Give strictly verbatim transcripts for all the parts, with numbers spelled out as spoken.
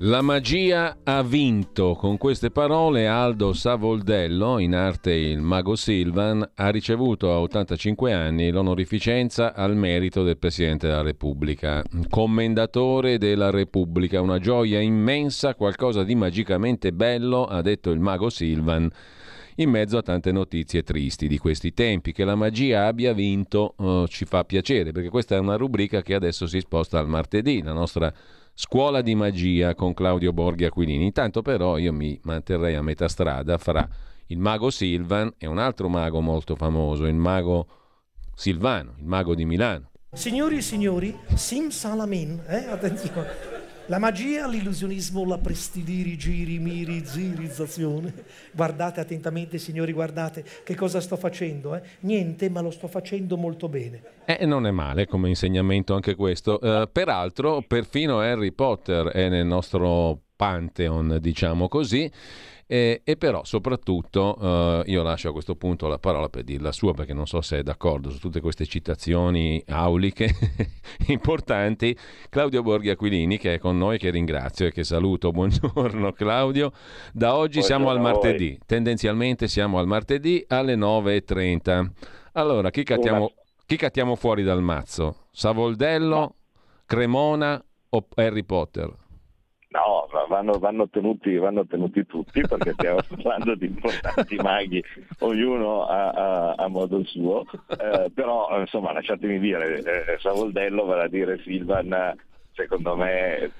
La magia ha vinto. Con queste parole Aldo Savoldello, in arte il Mago Silvan, ha ricevuto a ottantacinque anni l'onorificenza al merito del Presidente della Repubblica, Commendatore della Repubblica. Una gioia immensa, qualcosa di magicamente bello, ha detto il Mago Silvan, in mezzo a tante notizie tristi di questi tempi. Che la magia abbia vinto eh, ci fa piacere, perché questa è una rubrica che adesso si sposta al martedì, la nostra Scuola di Magia con Claudio Borghi Aquilini. Intanto però io mi manterrei a metà strada fra il Mago Silvan e un altro mago molto famoso, il Mago Silvano, il mago di Milano. Signori e signori, sim salamin, eh? Attenzione. La magia, l'illusionismo, la prestidiri, giri, miri, zirizzazione. Guardate attentamente, signori, guardate che cosa sto facendo, eh? Niente, ma lo sto facendo molto bene. Eh, non è male come insegnamento anche questo. Eh, peraltro, perfino Harry Potter è nel nostro pantheon, diciamo così, eh, e però soprattutto eh, io lascio a questo punto la parola per dirla sua, perché non so se è d'accordo su tutte queste citazioni auliche importanti. Claudio Borghi Aquilini, che è con noi, che ringrazio e che saluto. Buongiorno Claudio. Da oggi Buongiorno siamo al martedì, voi. tendenzialmente siamo al martedì alle nove e trenta. Allora, chi cattiamo... Chi cattiamo fuori dal mazzo? Savoldello, Cremona o Harry Potter? No, vanno, vanno, tenuti, vanno tenuti tutti, perché stiamo parlando di importanti maghi, ognuno a, a, a modo suo. Eh, però, insomma, lasciatemi dire, eh, Savoldello, vale a dire Silvan, secondo me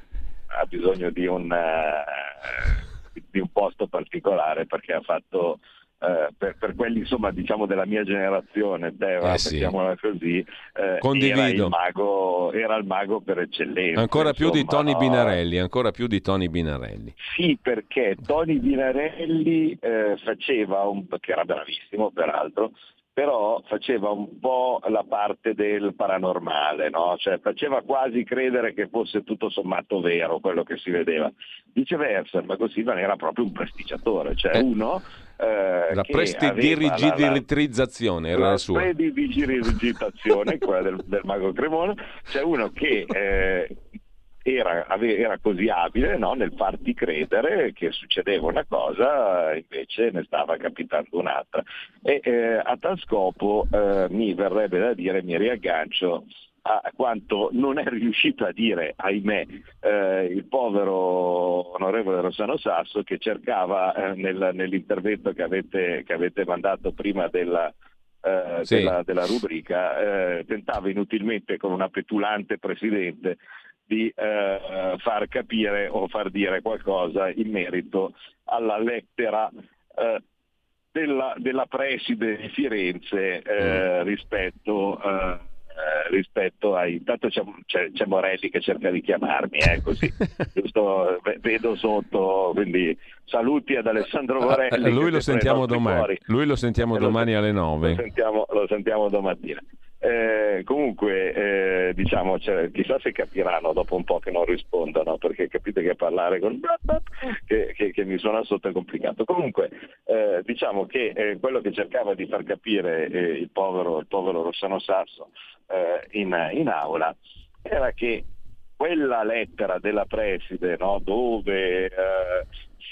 ha bisogno di un, uh, di un posto particolare, perché ha fatto... Uh, per, per quelli, insomma, diciamo della mia generazione, beh, va, eh sì. mettiamola così, eh, condivido. Era il mago, era il mago per eccellenza, ancora insomma, più di Tony no? Binarelli, ancora più di Tony Binarelli. Sì, perché Tony Binarelli eh, faceva un, che era bravissimo peraltro, però faceva un po' la parte del paranormale, no? Cioè faceva quasi credere che fosse tutto sommato vero quello che si vedeva. Viceversa, il Mago Silvan era proprio un prestigiatore, cioè eh, uno eh, la prestidigirizzazione era la sua. La prestidigirizzazione, quella del, del Mago Cremona, cioè uno che eh, Era, era così abile, no? Nel farti credere che succedeva una cosa, invece ne stava capitando un'altra. E eh, a tal scopo eh, mi verrebbe da dire, mi riaggancio a quanto non è riuscito a dire, ahimè, eh, il povero onorevole Rossano Sasso, che cercava eh, nel, nell'intervento che avete, che avete mandato prima della... Eh, sì. della, della rubrica, eh, tentava inutilmente con una petulante presidente di eh, far capire o far dire qualcosa in merito alla lettera eh, della, della preside di Firenze eh, rispetto, eh, rispetto ai... Intanto c'è, c'è, c'è Morelli che cerca di chiamarmi, eh, così giusto, vedo sotto, quindi saluti ad Alessandro Morelli. Ah, lui, lo sentiamo domani. lui lo sentiamo e domani lo, alle nove. Lo sentiamo, lo sentiamo domattina. Eh, comunque eh, diciamo, cioè, chissà se capiranno dopo un po' che non rispondono, perché capite che parlare con che, che, che mi suona sotto è complicato. Comunque eh, diciamo che eh, quello che cercava di far capire eh, il povero, il povero Rossano Sasso eh, in, in aula era che quella lettera della preside, no, dove eh,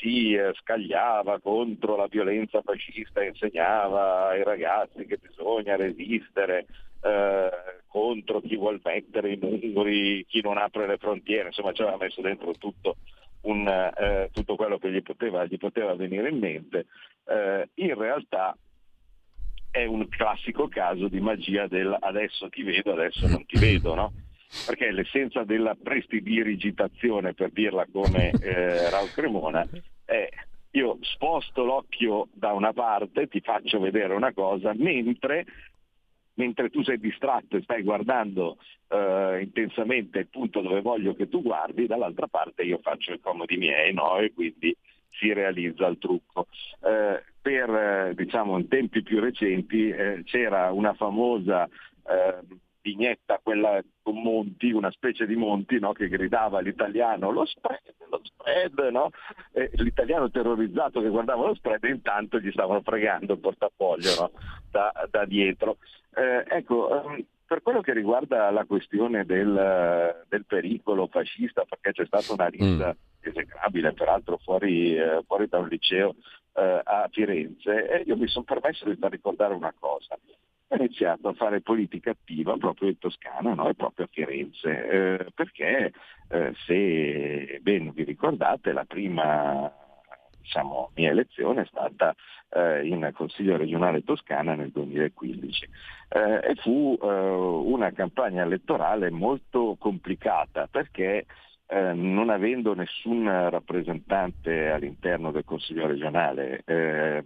si scagliava contro la violenza fascista e insegnava ai ragazzi che bisogna resistere eh, contro chi vuol mettere i muri, chi non apre le frontiere, insomma ci aveva messo dentro tutto, un, eh, tutto quello che gli poteva, gli poteva venire in mente. Eh, in realtà è un classico caso di magia del adesso ti vedo, adesso non ti vedo, no? Perché l'essenza della prestidigitazione, per dirla come eh, Raul Cremona, è io sposto l'occhio da una parte, ti faccio vedere una cosa, mentre mentre tu sei distratto e stai guardando eh, intensamente il punto dove voglio che tu guardi, dall'altra parte io faccio i comodi miei, no? E quindi si realizza il trucco. Eh, per eh, diciamo in tempi più recenti eh, c'era una famosa eh, vignetta, quella con Monti, una specie di Monti, no? Che gridava l'italiano lo spread, lo spread, no? E l'italiano terrorizzato che guardava lo spread, intanto gli stavano fregando il portafoglio, no? da, da dietro. Eh, ecco, eh, per quello che riguarda la questione del, del pericolo fascista, perché c'è stata una lista mm. esecrabile, peraltro fuori, eh, fuori da un liceo eh, a Firenze, e io mi sono permesso di ricordare una cosa. Ho iniziato a fare politica attiva proprio in Toscana, no? E proprio a Firenze, eh, perché eh, se ben vi ricordate la prima, diciamo, mia elezione è stata eh, in Consiglio regionale Toscana nel duemilaquindici eh, e fu eh, una campagna elettorale molto complicata, perché eh, non avendo nessun rappresentante all'interno del Consiglio regionale eh,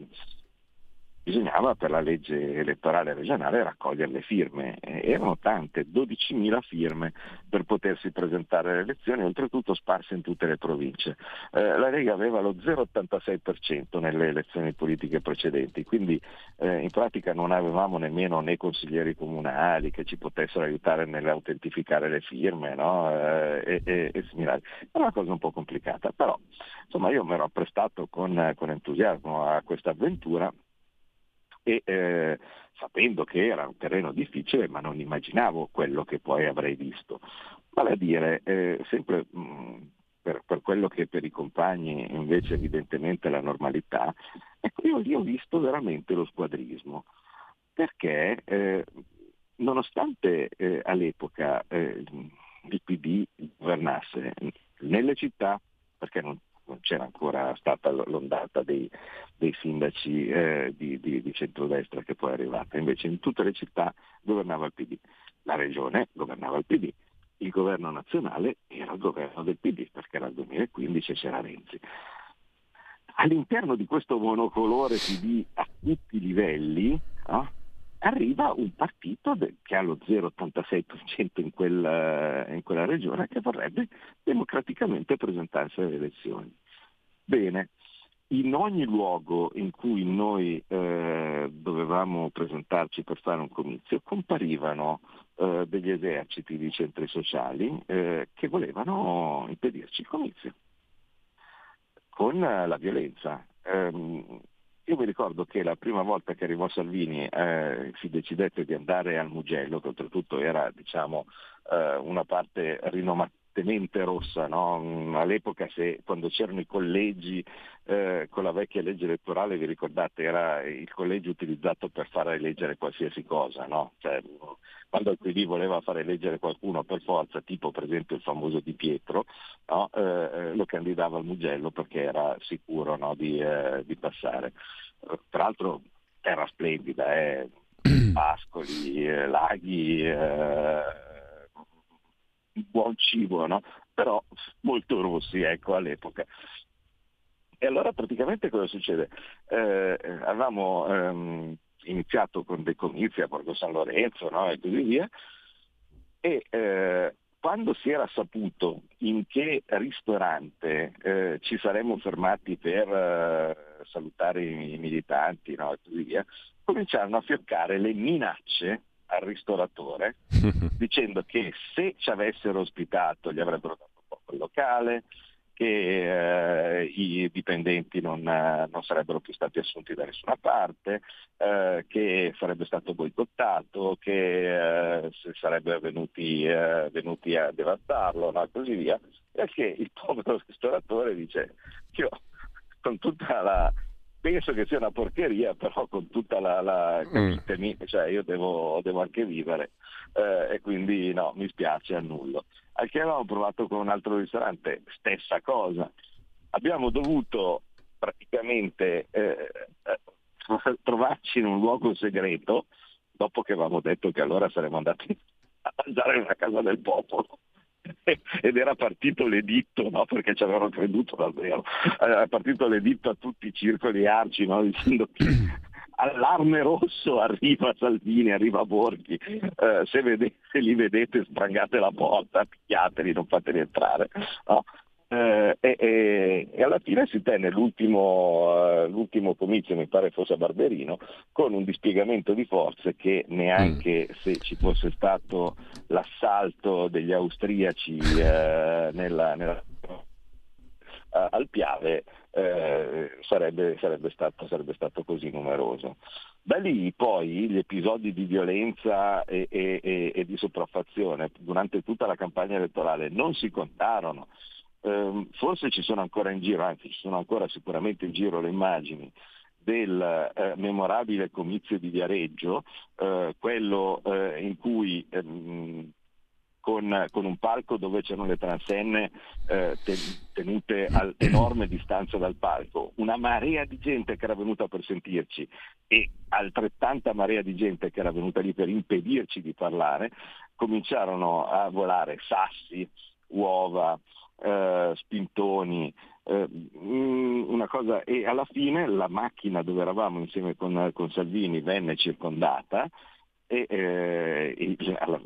bisognava per la legge elettorale regionale raccogliere le firme, eh, erano tante, dodicimila firme per potersi presentare alle elezioni, oltretutto sparse in tutte le province. Eh, la Lega aveva lo zero virgola ottantasei per cento nelle elezioni politiche precedenti, quindi eh, in pratica non avevamo nemmeno né consiglieri comunali che ci potessero aiutare nell'autentificare le firme, no? eh, e, e, e similari. È una cosa un po' complicata, però insomma io mi ero apprestato con, con entusiasmo a questa avventura, e eh, sapendo che era un terreno difficile, ma non immaginavo quello che poi avrei visto. Vale a dire, eh, sempre mh, per, per quello che per i compagni invece evidentemente la normalità, ecco, io lì ho visto veramente lo squadrismo, perché eh, nonostante eh, all'epoca eh, il P D governasse nelle città, perché non non c'era ancora stata l'ondata dei, dei sindaci eh, di, di, di centrodestra che poi è arrivata, invece in tutte le città governava il P D, la regione governava il P D, il governo nazionale era il governo del P D, perché dal duemilaquindici c'era Renzi. All'interno di questo monocolore P D a tutti i livelli, no? Arriva un partito che ha lo zero virgola ottantasei per cento in quella, in quella regione, che vorrebbe democraticamente presentarsi alle elezioni. Bene, in ogni luogo in cui noi eh, dovevamo presentarci per fare un comizio, comparivano eh, degli eserciti di centri sociali eh, che volevano impedirci il comizio con la violenza. Um, Io mi ricordo che la prima volta che arrivò Salvini eh, si decidette di andare al Mugello, che oltretutto era, diciamo, eh, una parte rinomatamente rossa, no? All'epoca, se quando c'erano i collegi eh, con la vecchia legge elettorale, vi ricordate, era il collegio utilizzato per fare eleggere qualsiasi cosa, no? Cioè, quando il P D voleva fare eleggere qualcuno per forza, tipo per esempio il famoso Di Pietro, no? eh, lo candidava al Mugello perché era sicuro, no? di, eh, di passare. Tra l'altro terra splendida, eh? pascoli, eh, laghi, eh, buon cibo, no? Però molto rossi, ecco, all'epoca. E allora praticamente cosa succede? Eh, avevamo... Ehm, iniziato con dei comizi a Borgo San Lorenzo, no? E così via, e eh, quando si era saputo in che ristorante eh, ci saremmo fermati per eh, salutare i, i militanti, no? E così via, cominciarono a fioccare le minacce al ristoratore dicendo che se ci avessero ospitato gli avrebbero dato poco il locale, che eh, i dipendenti non, non sarebbero più stati assunti da nessuna parte, eh, che sarebbe stato boicottato, che eh, sarebbero venuti, eh, venuti a devastarlo, no? E così via. Perché il povero ristoratore dice, io con tutta la... penso che sia una porcheria, però con tutta la, la capitemi, cioè io devo, devo anche vivere, eh, e quindi no, mi spiace, annullo. Al che avevamo provato con un altro ristorante, stessa cosa. Abbiamo dovuto praticamente eh, trovarci in un luogo segreto, dopo che avevamo detto che allora saremmo andati a mangiare in una casa del popolo. Ed era partito l'editto, no? Perché ci avevano creduto davvero, era partito l'editto a tutti i circoli e arci, no? Dicendo che allarme rosso, arriva Salvini, arriva Borghi, eh, se, vedete, se li vedete sprangate la porta, picchiateli, non fateli entrare, no. Eh, eh, e alla fine si tenne l'ultimo, eh, l'ultimo comizio, mi pare fosse a Barberino, con un dispiegamento di forze che neanche mm. se ci fosse stato l'assalto degli austriaci eh, nella, nella, eh, al Piave eh, sarebbe, sarebbe, stato, sarebbe stato così numeroso. Da lì poi gli episodi di violenza e, e, e, e di sopraffazione durante tutta la campagna elettorale non si contarono. Forse ci sono ancora in giro, anzi ci sono ancora sicuramente in giro le immagini del eh, memorabile comizio di Viareggio, eh, quello eh, in cui ehm, con, con un palco dove c'erano le transenne eh, tenute a enorme distanza dal palco, una marea di gente che era venuta per sentirci e altrettanta marea di gente che era venuta lì per impedirci di parlare, cominciarono a volare sassi, uova, Uh, spintoni, uh, una cosa, e alla fine la macchina dove eravamo insieme con, con Salvini venne circondata e, eh, e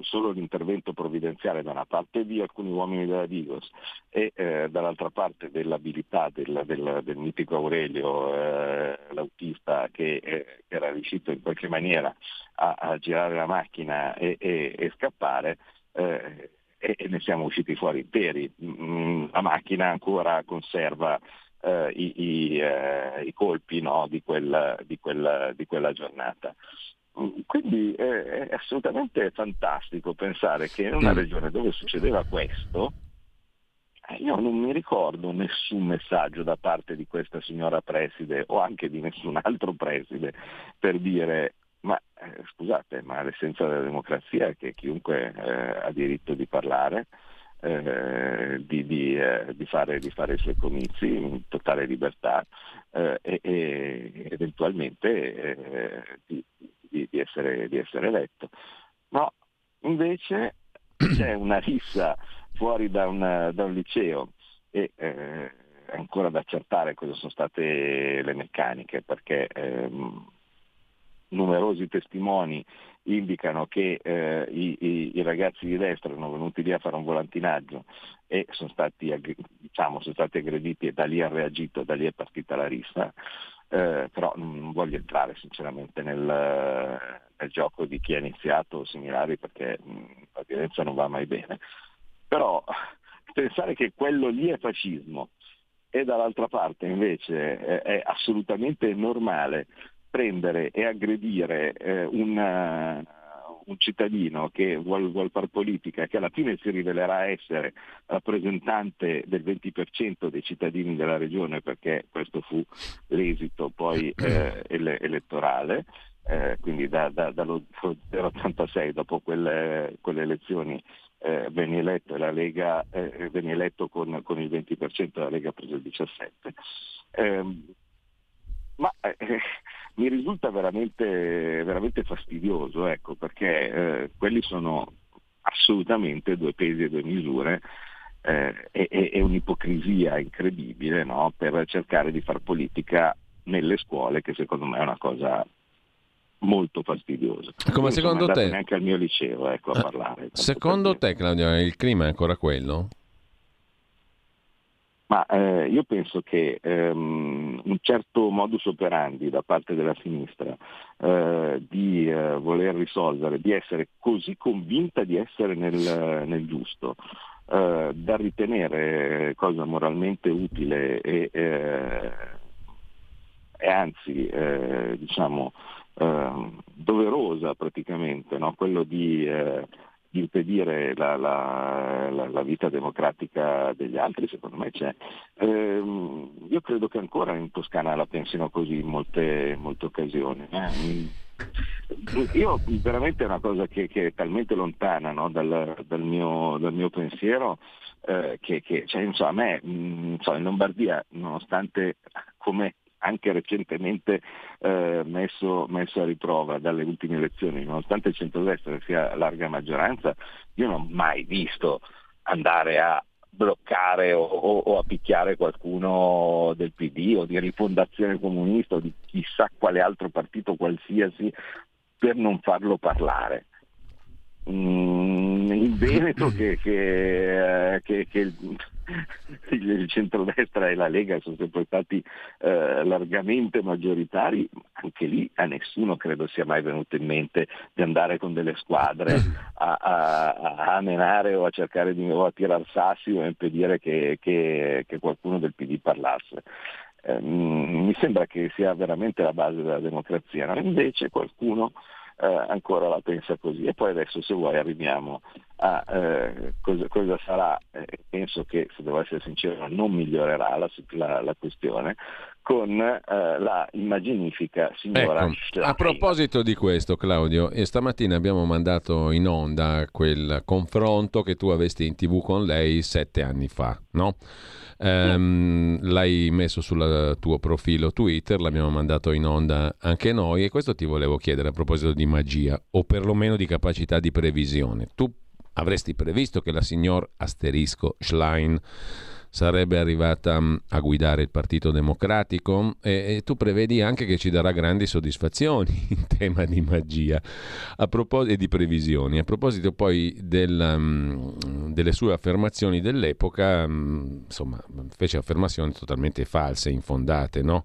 solo l'intervento provvidenziale da una parte di alcuni uomini della Digos e eh, dall'altra parte dell'abilità del, del, del mitico Aurelio, eh, l'autista che eh, era riuscito in qualche maniera a, a girare la macchina e, e, e scappare, eh, e ne siamo usciti fuori interi. La macchina ancora conserva eh, i, i, eh, i colpi, no, di, quella, di, quella, di quella giornata. Quindi eh, è assolutamente fantastico pensare che in una regione dove succedeva questo, io non mi ricordo nessun messaggio da parte di questa signora preside o anche di nessun altro preside per dire: ma eh, scusate, ma l'essenza della democrazia è che chiunque eh, ha diritto di parlare, eh, di, di, eh, di, fare, di fare i suoi comizi in totale libertà eh, e, e eventualmente eh, di, di, di, essere, di essere eletto. No, invece c'è una rissa fuori da, una, da un liceo e eh, ancora da accertare cosa sono state le meccaniche, perché ehm, numerosi testimoni indicano che eh, i, i, i ragazzi di destra sono venuti lì a fare un volantinaggio e sono stati, diciamo, sono stati aggrediti e da lì ha reagito, da lì è partita la rissa, eh, però non voglio entrare sinceramente nel, nel gioco di chi ha iniziato o similari, perché mh, la violenza non va mai bene, però pensare che quello lì è fascismo e dall'altra parte invece è, è assolutamente normale prendere e aggredire eh, una, un cittadino che vuol, vuol far politica, che alla fine si rivelerà essere rappresentante del venti per cento dei cittadini della regione, perché questo fu l'esito poi eh, ele- elettorale, eh, quindi da, da, dallo ottantasei, dopo quelle, quelle elezioni, eh, venne eletto, la Lega, eh, venne eletto con, con il venti per cento, la Lega prese il diciassette per cento. Eh, ma eh, mi risulta veramente, veramente fastidioso, ecco, perché eh, quelli sono assolutamente due pesi e due misure eh, e, e un'ipocrisia incredibile, no? Per cercare di far politica nelle scuole, che secondo me è una cosa molto fastidiosa. Come Io secondo te? Neanche al mio liceo, ecco, a parlare. Secondo te, Claudio, il clima è ancora quello? Ma eh, io penso che ehm, un certo modus operandi da parte della sinistra eh, di eh, voler risolvere, di essere così convinta di essere nel, nel giusto, eh, da ritenere cosa moralmente utile e, eh, e anzi eh, diciamo eh, doverosa praticamente, no? Quello di... Eh, di impedire la, la, la, la vita democratica degli altri, secondo me c'è. Ehm, io credo che ancora in Toscana la pensino così in molte, molte occasioni. Eh, io veramente è una cosa che, che è talmente lontana, no, dal, dal, mio, dal mio pensiero, eh, che, che cioè, insomma, a me mh, insomma, in Lombardia, nonostante come anche recentemente eh, messo, messo a riprova dalle ultime elezioni, nonostante il centrodestra sia larga maggioranza, io non ho mai visto andare a bloccare o, o, o a picchiare qualcuno del P D o di Rifondazione Comunista o di chissà quale altro partito qualsiasi per non farlo parlare. Mm, in Veneto che, che, che, che il, il centrodestra e la Lega sono sempre stati eh, largamente maggioritari, anche lì a nessuno credo sia mai venuto in mente di andare con delle squadre a, a, a menare o a cercare di o a tirar sassi o a impedire che, che, che qualcuno del P D parlasse. Eh, mi sembra che sia veramente la base della democrazia, no? Invece qualcuno Uh, ancora la pensa così. E poi adesso, se vuoi, arriviamo a uh, cosa, cosa sarà, eh, penso che, se devo essere sincero, non migliorerà la, la, la questione, con uh, la immaginifica signora ecco, Schlein. A proposito di questo, Claudio, e stamattina abbiamo mandato in onda quel confronto che tu avesti in TV con lei sette anni fa, no? Um, l'hai messo sul tuo profilo Twitter, l'abbiamo mandato in onda anche noi, e questo ti volevo chiedere a proposito di magia, o perlomeno di capacità di previsione. Tu avresti previsto che la signor asterisco Schlein sarebbe arrivata a guidare il Partito Democratico, e, e tu prevedi anche che ci darà grandi soddisfazioni in tema di magia a proposito, e di previsioni. A proposito poi del, um, delle sue affermazioni dell'epoca, um, insomma, fece affermazioni totalmente false, infondate, no?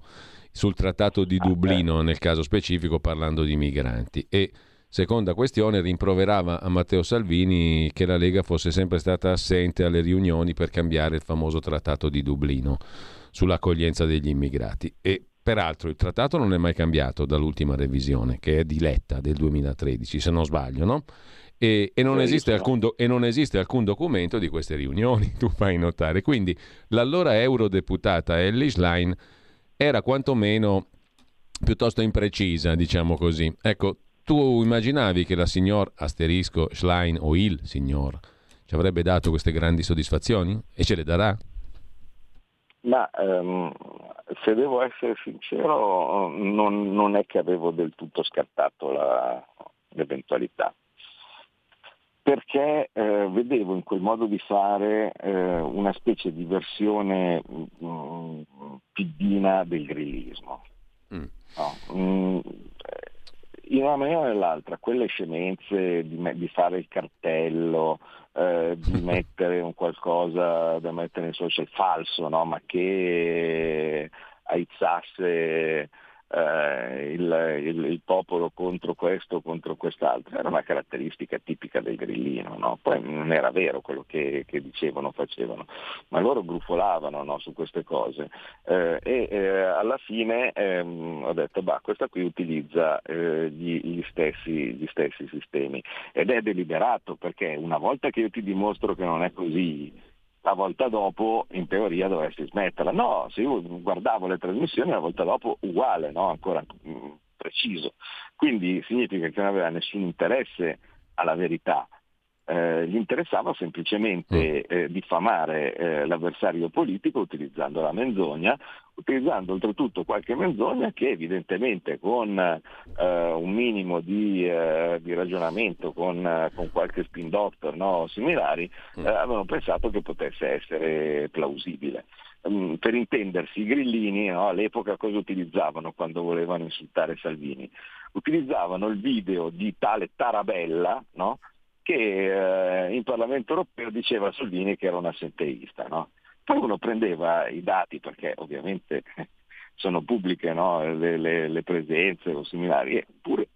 Sul Trattato di Dublino, nel caso specifico, parlando di migranti. E seconda questione, rimproverava a Matteo Salvini che la Lega fosse sempre stata assente alle riunioni per cambiare il famoso Trattato di Dublino sull'accoglienza degli immigrati. E peraltro il trattato non è mai cambiato dall'ultima revisione, che è di Letta del duemilatredici, se non sbaglio, no? E, e, non esiste alcun do- e non esiste alcun documento di queste riunioni, tu fai notare. Quindi l'allora eurodeputata Elly Schlein era quantomeno piuttosto imprecisa, diciamo così. Ecco, tu immaginavi che la signor asterisco Schlein, o il signor, ci avrebbe dato queste grandi soddisfazioni? E ce le darà? Ma um, se devo essere sincero, non, non è che avevo del tutto scartato la, l'eventualità, perché eh, vedevo in quel modo di fare eh, una specie di versione mh, piddina del grillismo. Mm. No, mh, in una maniera o nell'altra, quelle scemenze di, me- di fare il cartello, eh, di mettere un qualcosa da mettere in social falso, no? Ma che aizzasse eh, il, il, il popolo contro questo, contro quest'altro, era una caratteristica tipica del grillino, no? Poi non era vero quello che, che dicevano, facevano, ma loro grufolavano, no? Su queste cose, eh, e eh, alla fine ehm, ho detto, bah, questa qui utilizza eh, gli, gli, stessi, gli stessi sistemi, ed è deliberato, perché una volta che io ti dimostro che non è così, la volta dopo in teoria dovresti smetterla. No, se io guardavo le trasmissioni, la volta dopo uguale, no? Ancora mh, preciso. Quindi significa che non aveva nessun interesse alla verità, eh, gli interessava semplicemente eh, diffamare eh, l'avversario politico utilizzando la menzogna, utilizzando oltretutto qualche menzogna che evidentemente con eh, un minimo di, eh, di ragionamento, con, eh, con qualche spin doctor, no, similari, eh, avevano pensato che potesse essere plausibile. Mm, per intendersi, i grillini, no, all'epoca cosa utilizzavano quando volevano insultare Salvini? Utilizzavano il video di tale Tarabella, no, che eh, in Parlamento Europeo diceva a Salvini che era un assenteista, no? Poi uno prendeva i dati, perché ovviamente sono pubbliche, no, le, le, le presenze o similari, eppure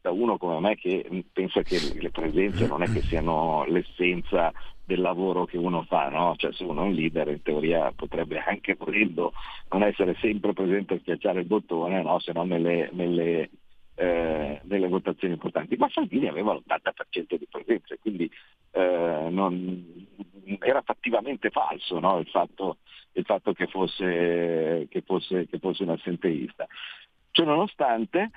da uno come me che pensa che le presenze non è che siano l'essenza del lavoro che uno fa, no? Cioè, se uno è un leader, in teoria potrebbe anche, volendo, non essere sempre presente a schiacciare il bottone, no? Se no nelle, nelle, eh, nelle votazioni importanti. Ma Salvini aveva l'ottanta per cento di presenze, quindi eh, non... era fattivamente falso, no? il, fatto, il fatto che fosse, che fosse, che fosse un assenteista. Ciononostante,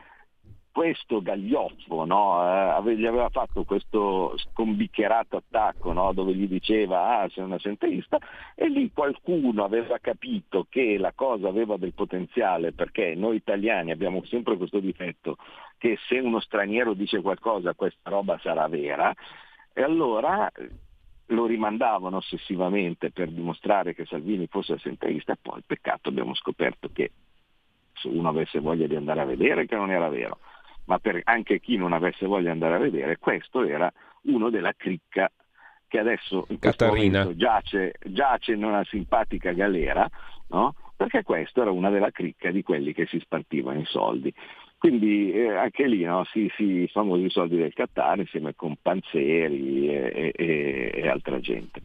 questo gaglioffo, no, Ave, gli aveva fatto questo scombiccherato attacco, no, dove gli diceva ah, sei un assenteista, e lì qualcuno aveva capito che la cosa aveva del potenziale, perché noi italiani abbiamo sempre questo difetto che se uno straniero dice qualcosa questa roba sarà vera, e allora lo rimandavano ossessivamente per dimostrare che Salvini fosse assenteista. Poi peccato, abbiamo scoperto che se uno avesse voglia di andare a vedere che non era vero, ma per anche chi non avesse voglia di andare a vedere, questo era uno della cricca che adesso in questo momento giace, giace in una simpatica galera, no? Perché questo era una della cricca di quelli che si spartivano i soldi. Quindi eh, anche lì, no, si, si famosi i soldi del Qatar insieme con Panzeri e, e, e altra gente.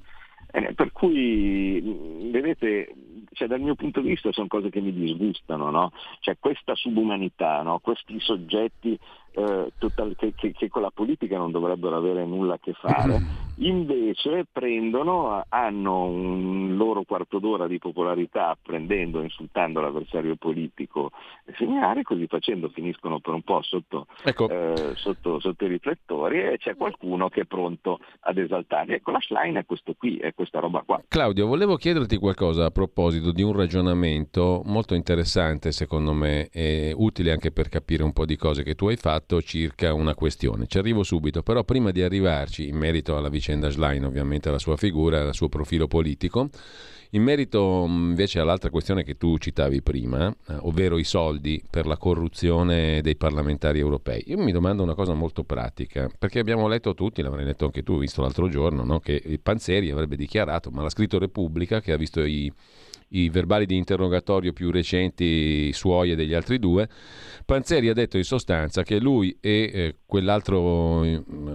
Eh, per cui, vedete, cioè, dal mio punto di vista sono cose che mi disgustano, no? Cioè questa subumanità, no? Questi soggetti eh, total, che, che, che con la politica non dovrebbero avere nulla a che fare, invece prendono, hanno un loro quarto d'ora di popolarità prendendo, insultando l'avversario politico e segnare, così facendo finiscono per un po' sotto, ecco. eh, sotto, sotto i riflettori, e c'è qualcuno che è pronto ad esaltarli. Ecco, la Schlein è questo qui, è questa roba qua. Claudio, volevo chiederti qualcosa a proposito di un ragionamento molto interessante, secondo me, e utile anche per capire un po' di cose che tu hai fatto circa una questione. Ci arrivo subito, però prima di arrivarci, in merito alla vicenda Schlein, ovviamente alla sua figura, al suo profilo politico, in merito invece all'altra questione che tu citavi prima, ovvero i soldi per la corruzione dei parlamentari europei, io mi domando una cosa molto pratica, perché abbiamo letto tutti, l'avrei letto anche tu, visto l'altro giorno, no? Che il Panzeri avrebbe dichiarato, ma l'ha scritto Repubblica, che ha visto i, i verbali di interrogatorio più recenti suoi e degli altri due, Panzeri ha detto in sostanza che lui e eh, quell'altro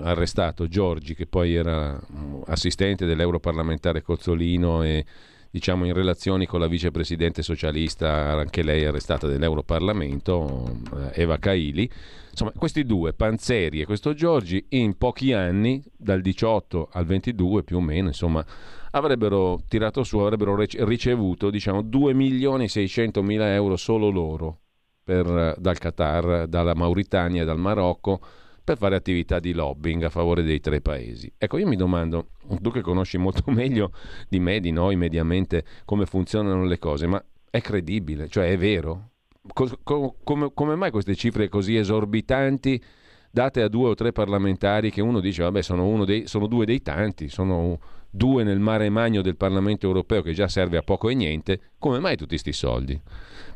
arrestato, Giorgi, che poi era mh, assistente dell'europarlamentare Cozzolino e diciamo in relazioni con la vicepresidente socialista, anche lei arrestata dell'Europarlamento, Eva Kaili. Insomma, questi due, Panzeri e questo Giorgi, in pochi anni, dal diciotto al ventidue più o meno, insomma, avrebbero tirato su, avrebbero ricevuto, diciamo, due milioni seicentomila euro solo loro per, dal Qatar, dalla Mauritania e dal Marocco, per fare attività di lobbying a favore dei tre paesi. Ecco, io mi domando, tu che conosci molto meglio di me, di noi mediamente, come funzionano le cose, ma è credibile? Cioè è vero? Co- co- come, come mai queste cifre così esorbitanti date a due o tre parlamentari che uno dice, vabbè, sono, uno dei, sono due dei tanti, sono due nel mare magno del Parlamento Europeo che già serve a poco e niente, come mai tutti sti soldi?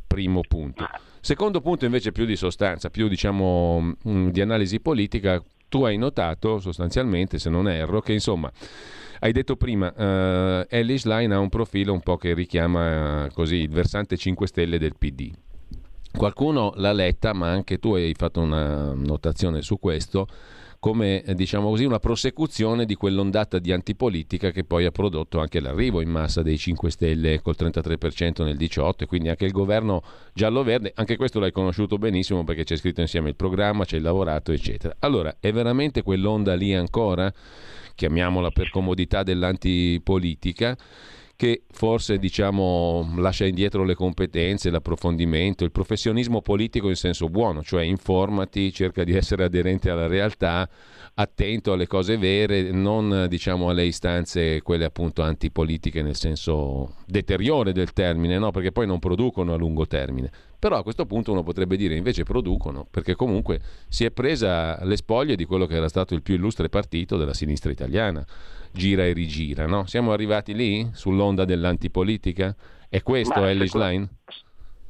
Primo punto. Secondo punto invece più di sostanza, più diciamo di analisi politica, tu hai notato sostanzialmente, se non erro, che insomma, hai detto prima, uh, Elly Schlein ha un profilo un po' che richiama uh, così il versante cinque Stelle del P D. Qualcuno l'ha letta, ma anche tu hai fatto una notazione su questo, come diciamo così una prosecuzione di quell'ondata di antipolitica che poi ha prodotto anche l'arrivo in massa dei cinque Stelle col trentatré per cento nel diciotto, e quindi anche il governo giallo-verde, anche questo l'hai conosciuto benissimo perché c'è scritto insieme il programma, c'è il lavorato eccetera. Allora, è veramente quell'onda lì ancora, chiamiamola per comodità dell'antipolitica, che forse diciamo lascia indietro le competenze, l'approfondimento, il professionismo politico in senso buono, cioè informati, cerca di essere aderente alla realtà, attento alle cose vere, non diciamo alle istanze quelle appunto antipolitiche nel senso deteriore del termine, no? Perché poi non producono a lungo termine. Però a questo punto uno potrebbe dire invece producono, perché comunque si è presa le spoglie di quello che era stato il più illustre partito della sinistra italiana, gira e rigira, no? Siamo arrivati lì sull'onda dell'antipolitica? E questo è Elly Schlein?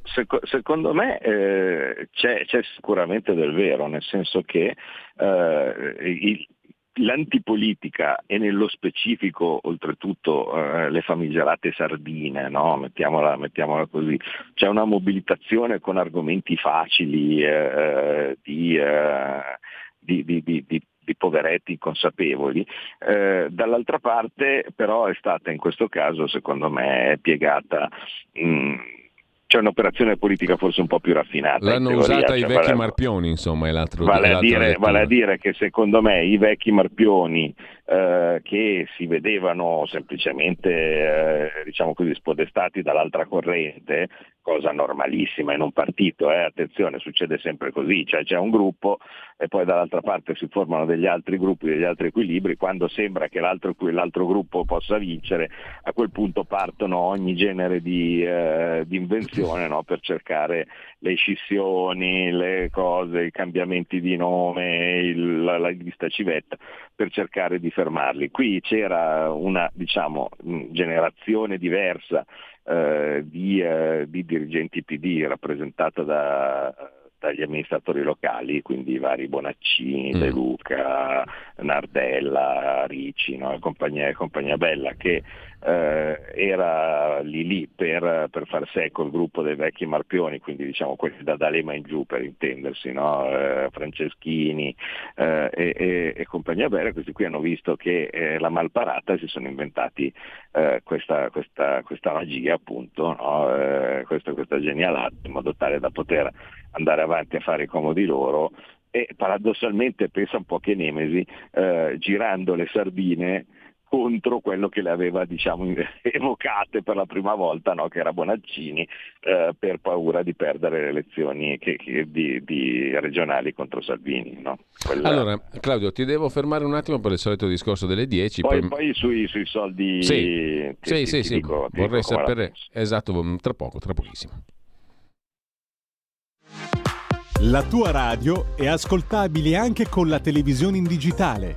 Seco- secondo me eh, c'è, c'è sicuramente del vero, nel senso che eh, il, l'antipolitica, e nello specifico oltretutto eh, le famigerate sardine, no? mettiamola, mettiamola così, c'è una mobilitazione con argomenti facili eh, di, eh, di, di, di, di di poveretti inconsapevoli, eh, dall'altra parte però è stata in questo caso secondo me piegata, mh, c'è un'operazione politica forse un po' più raffinata. L'hanno teoria, usata cioè, i vecchi vale, marpioni insomma, è l'altro, vale, a dire, vale a dire che secondo me i vecchi marpioni eh, che si vedevano semplicemente eh, diciamo così spodestati dall'altra corrente, cosa normalissima in un partito, eh? Attenzione, succede sempre così, cioè c'è un gruppo e poi dall'altra parte si formano degli altri gruppi, degli altri equilibri, quando sembra che l'altro, l'altro gruppo possa vincere, a quel punto partono ogni genere di, eh, di invenzione, no? Per cercare le scissioni, le cose, i cambiamenti di nome, il, la, la lista civetta, per cercare di fermarli. Qui c'era una, diciamo, generazione diversa eh, di, eh, di dirigenti P D rappresentata da, dagli amministratori locali, quindi i vari Bonaccini, De Luca, Nardella, Ricci, no? compagnia, compagnia Bella, che eh, era lì lì per, per far secco il gruppo dei vecchi marpioni, quindi diciamo quelli da D'Alema in giù, per intendersi, no? eh, Franceschini eh, e, e, e compagnia Bella. Questi qui hanno visto che eh, la malparata, si sono inventati eh, questa, questa, questa magia, appunto, no? eh, questa, questa genialata, in modo tale da poter andare avanti a fare i comodi loro. E paradossalmente, pensa un po' che Nemesi, eh, girando le sardine contro quello che le aveva, diciamo, evocate per la prima volta, no? Che era Bonaccini, eh, per paura di perdere le elezioni che, che, di, di regionali contro Salvini, no? Quella... Allora, Claudio, ti devo fermare un attimo per il solito discorso delle dieci. Poi, poi... poi sui, sui soldi... Sì, sì, ti, sì, ti sì. Dico, vorrei sapere... Esatto, tra poco, tra pochissimo. La tua radio è ascoltabile anche con la televisione in digitale.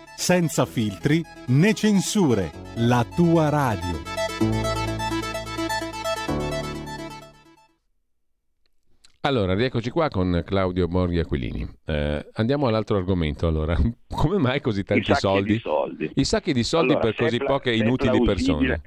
senza filtri né censure. La tua radio. Allora, rieccoci qua con Claudio Borghi Aquilini. Eh, andiamo all'altro argomento, allora. Come mai così tanti soldi? soldi? I sacchi di soldi allora, per così pla- poche inutili persone.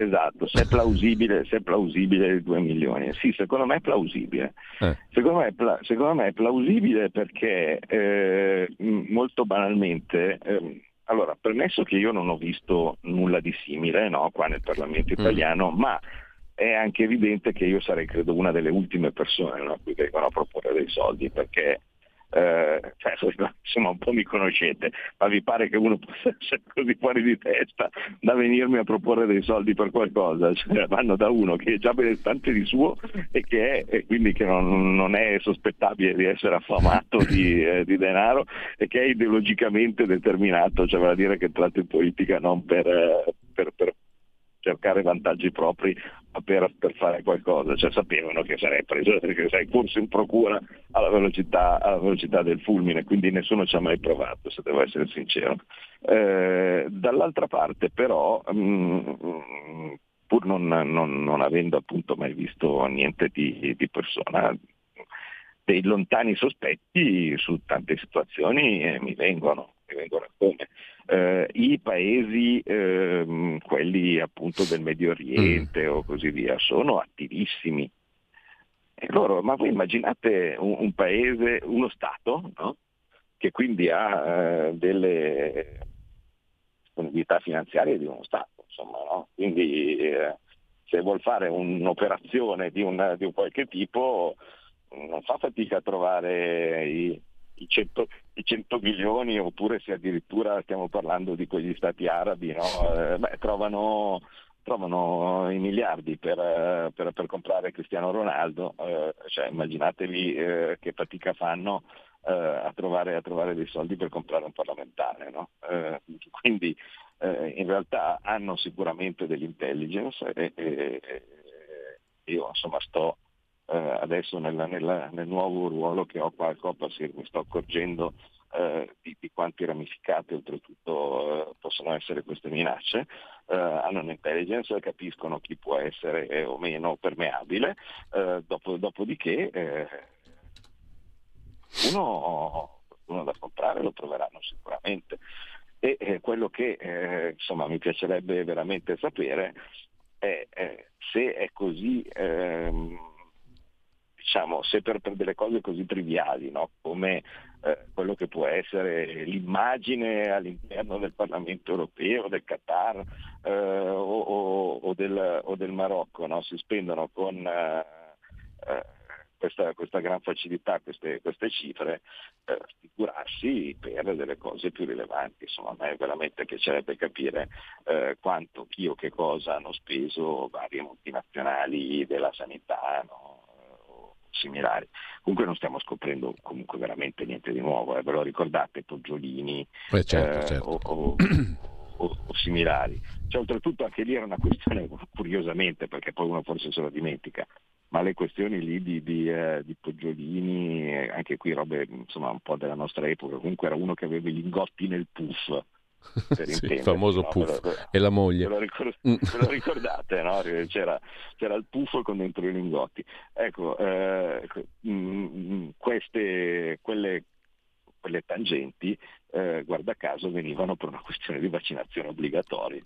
Esatto, se è plausibile, se è plausibile due milioni. Sì, secondo me è plausibile. Eh. Secondo, me è pla- secondo me è plausibile perché eh, molto banalmente, eh, allora, premesso che io non ho visto nulla di simile, no, qua nel Parlamento italiano, mm. ma è anche evidente che io sarei, credo, una delle ultime persone, no, a cui vengono a proporre dei soldi, perché eh, cioè, insomma, un po' mi conoscete, ma vi pare che uno possa essere così fuori di testa da venirmi a proporre dei soldi per qualcosa? Cioè, vanno da uno che è già benestante di suo e che è, e quindi che non, non è sospettabile di essere affamato di, eh, di denaro, e che è ideologicamente determinato, cioè vale a dire che è entrato in politica non per, eh, per, per cercare vantaggi propri, per, per fare qualcosa. Cioè, sapevano che sarei preso, perché sai, corso in procura alla velocità, alla velocità del fulmine, quindi nessuno ci ha mai provato, se devo essere sincero. Eh, dall'altra parte però, mh, pur non, non, non avendo appunto mai visto niente di, di persona, dei lontani sospetti su tante situazioni eh, mi vengono, mi vengono come. Uh, i paesi, uh, quelli appunto del Medio Oriente mm. o così via, sono attivissimi. E loro, ma voi immaginate un, un paese, uno Stato, no? Che quindi ha uh, delle disponibilità finanziarie di uno Stato, insomma, no? Quindi uh, se vuol fare un'operazione di un, di un qualche tipo, non fa fatica a trovare i... I cento, i cento milioni, oppure se addirittura stiamo parlando di quegli stati arabi, no? eh, beh, trovano, trovano i miliardi per, per, per comprare Cristiano Ronaldo, eh, cioè immaginatevi eh, che fatica fanno eh, a, trovare, a trovare dei soldi per comprare un parlamentare, no? eh, quindi eh, in realtà hanno sicuramente dell'intelligence e, e, e io insomma sto Uh, adesso nella, nella, nel nuovo ruolo che ho qua al Copasir mi sto accorgendo uh, di, di quanti ramificate oltretutto uh, possono essere queste minacce. Uh, hanno un'intelligence, capiscono chi può essere eh, o meno permeabile, uh, dopo, dopodiché eh, uno, uno da comprare lo troveranno sicuramente. E eh, quello che eh, insomma mi piacerebbe veramente sapere è eh, se è così... Ehm, diciamo, se per, per delle cose così triviali, no? Come eh, quello che può essere l'immagine all'interno del Parlamento Europeo, del Qatar eh, o, o, o, del, o del Marocco, no? Si spendono con, eh, questa, questa gran facilità, queste, queste cifre, per figurarsi per delle cose più rilevanti. Insomma, a me veramente piacerebbe capire eh, quanto, chi o che cosa hanno speso varie multinazionali della sanità, no? O similari. Comunque non stiamo scoprendo comunque veramente niente di nuovo, eh? Ve lo ricordate Poggiolini, eh, certo, eh, certo. o, o O, o similari. C'è oltretutto anche lì era una questione, curiosamente, perché poi uno forse se lo dimentica, ma le questioni lì di, di, eh, di Poggiolini, eh, anche qui robe insomma un po' della nostra epoca, comunque era uno che aveva i lingotti nel puff, per sì, il famoso no? puff lo, e la moglie ve lo, ricor- ve lo ricordate, no? c'era, c'era il puff con dentro i lingotti, ecco, eh, mh, queste quelle quelle tangenti, eh, guarda caso, venivano per una questione di vaccinazione obbligatoria.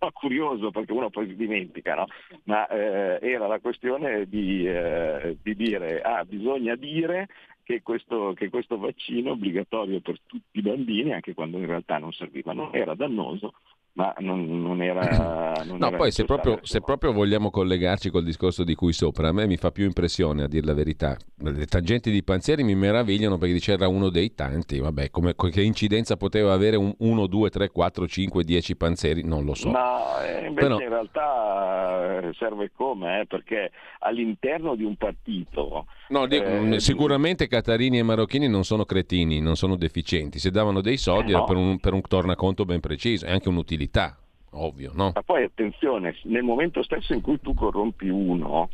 No, curioso, perché uno poi si dimentica, no? Ma eh, era la questione di, eh, di dire, ah, bisogna dire che questo, che questo vaccino è obbligatorio per tutti i bambini, anche quando in realtà non serviva, non era dannoso, ma non, non era... Non no, era poi se proprio, se proprio vogliamo collegarci col discorso di cui sopra, a me mi fa più impressione, a dir la verità, le tangenti di Panzeri mi meravigliano, perché c'era uno dei tanti, vabbè, come, che incidenza poteva avere un uno, due, tre, quattro, cinque, dieci Panzeri, non lo so. No, invece Però... in realtà serve come, eh, perché all'interno di un partito... No, eh, sicuramente catarini e marocchini non sono cretini, non sono deficienti, se davano dei soldi eh no. era per un, per un tornaconto ben preciso, è anche un'utilità, ovvio, no? Ma poi attenzione, nel momento stesso in cui tu corrompi uno,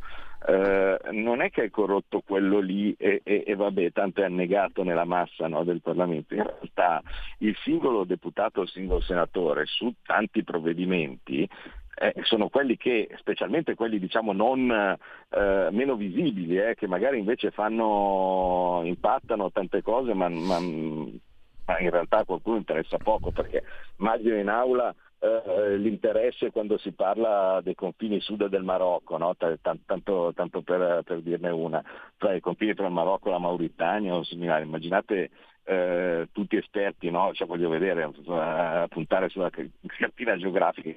eh, non è che hai corrotto quello lì e, e, e vabbè, tanto è annegato nella massa, no, del Parlamento, in realtà il singolo deputato o il singolo senatore su tanti provvedimenti Eh, sono quelli che, specialmente quelli diciamo non eh, meno visibili, eh, che magari invece fanno, impattano tante cose, ma, ma, ma in realtà a qualcuno interessa poco, perché immagino in aula eh, l'interesse quando si parla dei confini sud del Marocco, no? T- t- tanto, tanto per, per dirne una, tra i confini tra il Marocco e la Mauritania o similari, immaginate. Eh, tutti esperti, no? Cioè, voglio vedere, a puntare sulla cartina geografica.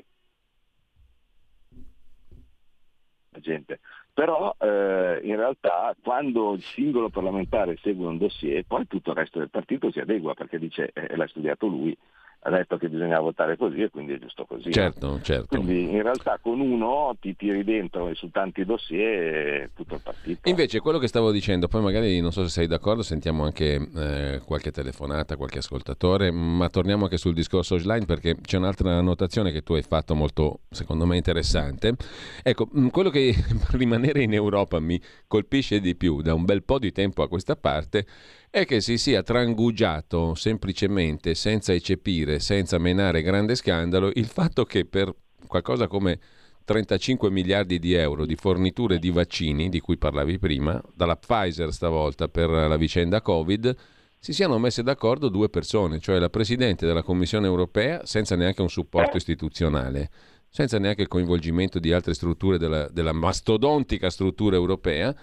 Gente. Però eh, in realtà quando il singolo parlamentare segue un dossier, poi tutto il resto del partito si adegua, perché dice eh, l'ha studiato lui, ha detto che bisognava votare così e quindi è giusto così. Certo, certo. Quindi in realtà con uno ti tiri dentro su tanti dossier tutto il partito. Invece quello che stavo dicendo, poi magari non so se sei d'accordo, sentiamo anche eh, qualche telefonata, qualche ascoltatore, ma torniamo anche sul discorso Schlein, perché c'è un'altra annotazione che tu hai fatto molto, secondo me, interessante. Ecco, quello che per rimanere in Europa mi colpisce di più da un bel po' di tempo a questa parte è che si sia trangugiato semplicemente, senza eccepire, senza menare grande scandalo, il fatto che per qualcosa come trentacinque miliardi di euro di forniture di vaccini, di cui parlavi prima, dalla Pfizer stavolta per la vicenda Covid, si siano messe d'accordo due persone, cioè la Presidente della Commissione Europea, senza neanche un supporto istituzionale, senza neanche il coinvolgimento di altre strutture della, della mastodontica struttura europea,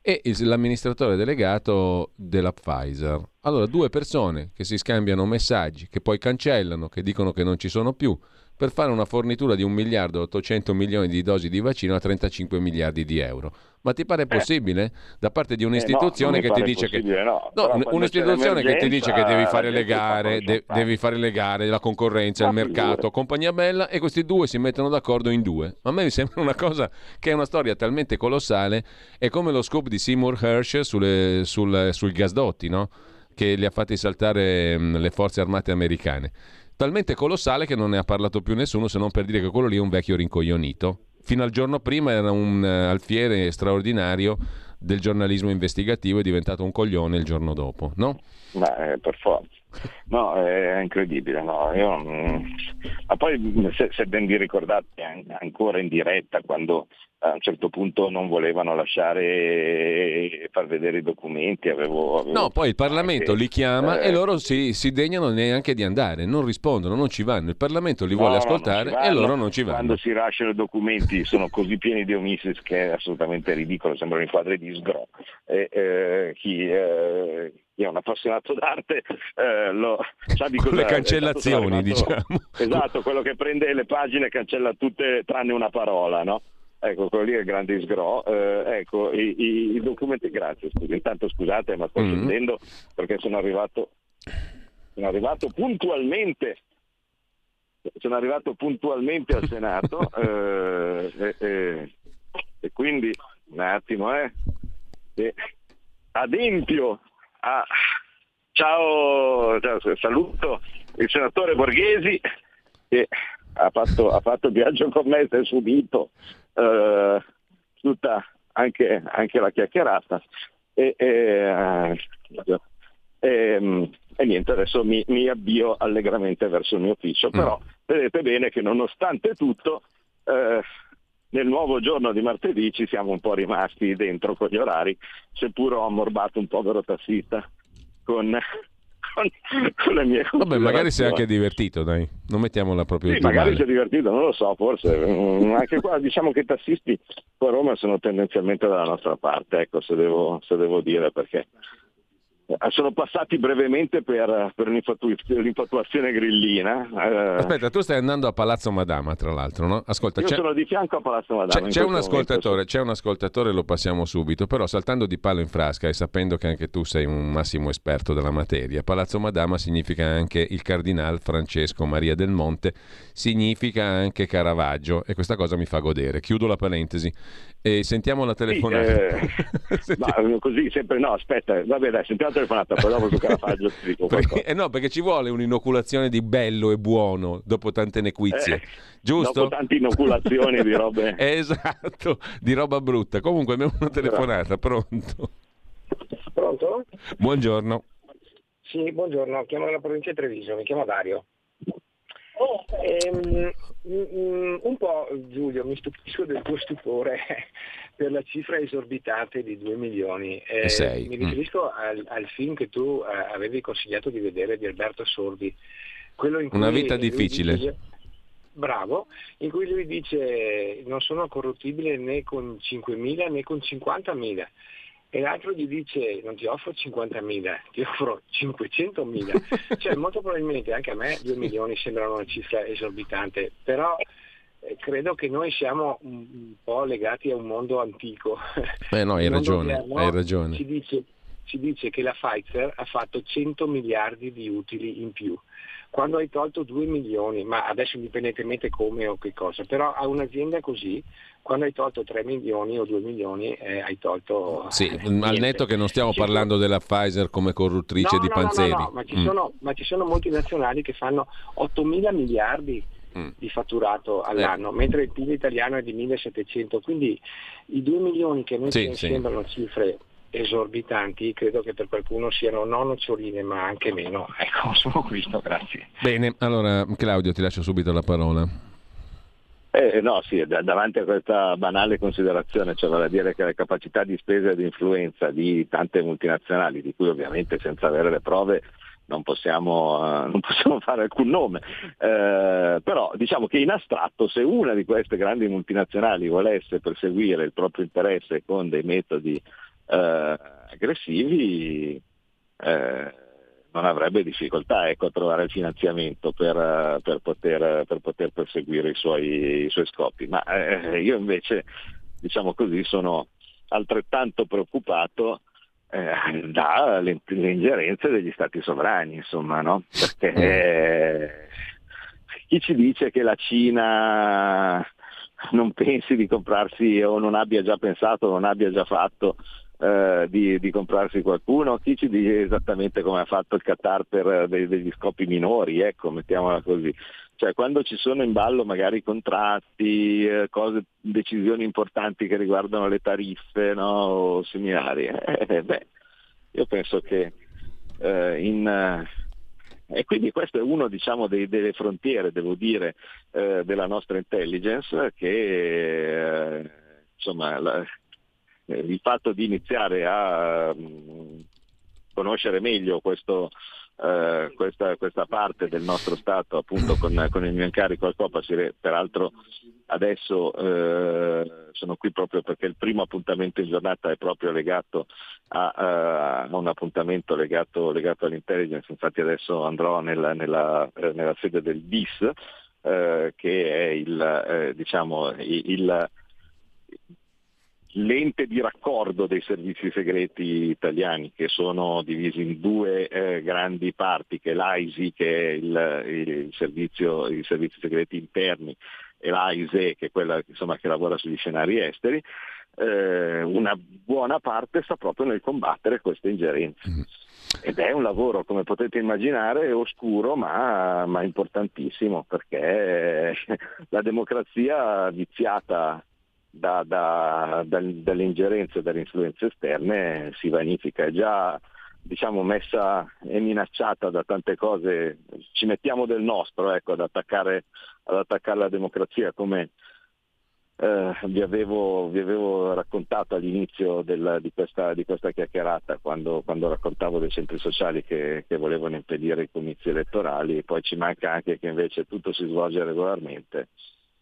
e l'amministratore delegato della Pfizer. Allora, due persone che si scambiano messaggi, che poi cancellano, che dicono che non ci sono più, per fare una fornitura di un miliardo e ottocento milioni di dosi di vaccino a trentacinque miliardi di euro. Ma ti pare possibile? Eh. Da parte di un'istituzione eh no, che ti dice che no, no, un'istituzione che ti dice che devi fare le gare, de- devi fare le gare, la concorrenza, no, il mercato, figure. Compagnia bella, e questi due si mettono d'accordo in due. A me mi sembra una cosa che è una storia talmente colossale, è come lo scoop di Seymour Hersh sulle, sul, sul gasdotti, no? Che li ha fatti saltare mh, le forze armate americane. Talmente colossale che non ne ha parlato più nessuno, se non per dire che quello lì è un vecchio rincoglionito. Fino al giorno prima era un alfiere straordinario del giornalismo investigativo, è diventato un coglione il giorno dopo, no? Beh, per forza. No, è incredibile, no? Io, ma poi, se, se ben vi ricordate, ancora in diretta, quando a un certo punto non volevano lasciare far vedere i documenti, avevo, avevo no, poi il Parlamento anche, li chiama eh, e loro si, si degnano neanche di andare, non rispondono, non ci vanno, il Parlamento li no, vuole ascoltare no, e loro non ci vanno. Quando si lasciano i documenti sono così pieni di omissis che è assolutamente ridicolo, sembrano i quadri di Sgro. E, eh, chi eh, è un appassionato d'arte eh, lo sa di cosa. Con le cancellazioni, arrivato, diciamo. Esatto, quello che prende le pagine cancella tutte tranne una parola, no? Ecco, quello lì è il grande Sgro, eh, ecco, i, i, i documenti, grazie, scusa, intanto scusate ma sto scendendo mm-hmm. perché sono arrivato, sono arrivato puntualmente, sono arrivato puntualmente al Senato eh, eh, eh, e quindi un attimo, eh, eh adempio a... Ciao, ciao, saluto il senatore Borghesi che ha fatto, ha fatto il viaggio con me, si è subito eh, tutta anche, anche la chiacchierata e, e, e, e niente, adesso mi, mi avvio allegramente verso il mio ufficio, però vedete bene che nonostante tutto eh, nel nuovo giorno di martedì ci siamo un po' rimasti dentro con gli orari, seppur ho ammorbato un povero tassista con... con le mie vabbè, magari si è anche divertito, dai, non mettiamola proprio sì, magari male. Si è divertito, non lo so, forse anche qua diciamo che i tassisti qua a Roma sono tendenzialmente dalla nostra parte, ecco, se devo, se devo dire, perché sono passati brevemente per, per l'infatuazione grillina. Aspetta, tu stai andando a Palazzo Madama, tra l'altro, no? Ascolta, io c'è... sono di fianco a Palazzo Madama. C'è, c'è un ascoltatore, momento. C'è un ascoltatore, lo passiamo subito, però saltando di palo in frasca e sapendo che anche tu sei un massimo esperto della materia, Palazzo Madama significa anche il Cardinal Francesco Maria del Monte, significa anche Caravaggio, e questa cosa mi fa godere. Chiudo la parentesi e sentiamo la telefonata. Sì, eh... sentiamo. Ma così sempre, no, aspetta, vabbè, dai, sentiamo telefonata, poi dopo su Caravaggio ti dico qualcosa. Eh no, perché ci vuole un'inoculazione di bello e buono dopo tante nequizie, eh, giusto? Dopo tante inoculazioni di robe. Esatto, di roba brutta. Comunque abbiamo una telefonata, pronto? Pronto? Buongiorno. Sì, buongiorno, chiamo dalla provincia di Treviso, mi chiamo Dario. Oh, ehm, un po', Giulio, mi stupisco del tuo stupore per la cifra esorbitante di due milioni. Eh, mi riferisco mm. al, al film che tu eh, avevi consigliato di vedere di Alberto Sordi, quello in cui Una vita difficile. Dice, bravo, in cui lui dice non sono corruttibile né con cinquemila né con cinquantamila. E l'altro gli dice non ti offro cinquantamila, ti offro cinquecentomila. Cioè molto probabilmente anche a me due milioni sembrano una cifra esorbitante, però eh, credo che noi siamo un, un po' legati a un mondo antico. Beh no, hai ragione, hai ragione. Ci dice, ci dice che la Pfizer ha fatto cento miliardi di utili in più. Quando hai tolto due milioni, ma adesso indipendentemente come o che cosa, però a un'azienda così, quando hai tolto tre milioni o due milioni eh, hai tolto... Sì, eh, al netto che non stiamo parlando c'è... della Pfizer come corruttrice no, di no, Panzeri. No, no, no, ma ci, mm. sono, ma ci sono multinazionali che fanno ottomila miliardi mm. di fatturato all'anno, eh. mentre il P I L italiano è di millesettecento, quindi i due milioni che a noi sì, sì. sembrano cifre... esorbitanti, credo che per qualcuno siano non noccioline ma anche meno. Ecco, sono questo, grazie. Bene, allora Claudio ti lascio subito la parola. Eh, no, sì, davanti a questa banale considerazione, cioè vale a dire che la capacità di spesa e di influenza di tante multinazionali, di cui ovviamente senza avere le prove non possiamo, eh, non possiamo fare alcun nome, eh, però diciamo che in astratto se una di queste grandi multinazionali volesse perseguire il proprio interesse con dei metodi Uh, aggressivi uh, non avrebbe difficoltà, ecco, a trovare il finanziamento per, uh, per, poter, uh, per poter perseguire i suoi, i suoi scopi, ma uh, io invece diciamo così sono altrettanto preoccupato uh, dalle ingerenze degli stati sovrani, insomma, no? Perché uh, chi ci dice che la Cina non pensi di comprarsi o non abbia già pensato o non abbia già fatto Uh, di, di comprarsi qualcuno, chi ci dice esattamente come ha fatto il Qatar per uh, dei, degli scopi minori, ecco, mettiamola così, cioè quando ci sono in ballo magari contratti, uh, cose, decisioni importanti che riguardano le tariffe, no, o similari, eh, beh, io penso che uh, in uh, e quindi questo è uno, diciamo, dei, delle frontiere, devo dire, eh, della nostra intelligence, che eh, insomma la, il fatto di iniziare a mh, conoscere meglio questo, eh, questa, questa parte del nostro Stato, appunto con, con il mio incarico al Copasir, peraltro adesso eh, sono qui proprio perché il primo appuntamento in giornata è proprio legato a, a un appuntamento legato, legato all'intelligence, infatti adesso andrò nella, nella, nella sede del D I S, eh, che è il, eh, diciamo, il l'ente di raccordo dei servizi segreti italiani, che sono divisi in due eh, grandi parti, che è l'AISI, che è il, il servizio, i servizi segreti interni, e l'AISE, che è quella insomma, che lavora sugli scenari esteri, eh, una buona parte sta proprio nel combattere queste ingerenze. Mm. Ed è un lavoro, come potete immaginare, oscuro ma, ma importantissimo, perché la democrazia viziata Da, da, da, dalle ingerenze e dalle influenze esterne si vanifica, è già diciamo messa e minacciata da tante cose. Ci mettiamo del nostro, ecco, ad attaccare ad attaccare la democrazia, come eh, vi avevo vi avevo raccontato all'inizio del, di questa di questa chiacchierata, quando quando raccontavo dei centri sociali che, che volevano impedire i comizi elettorali, e poi ci manca anche che invece tutto si svolge regolarmente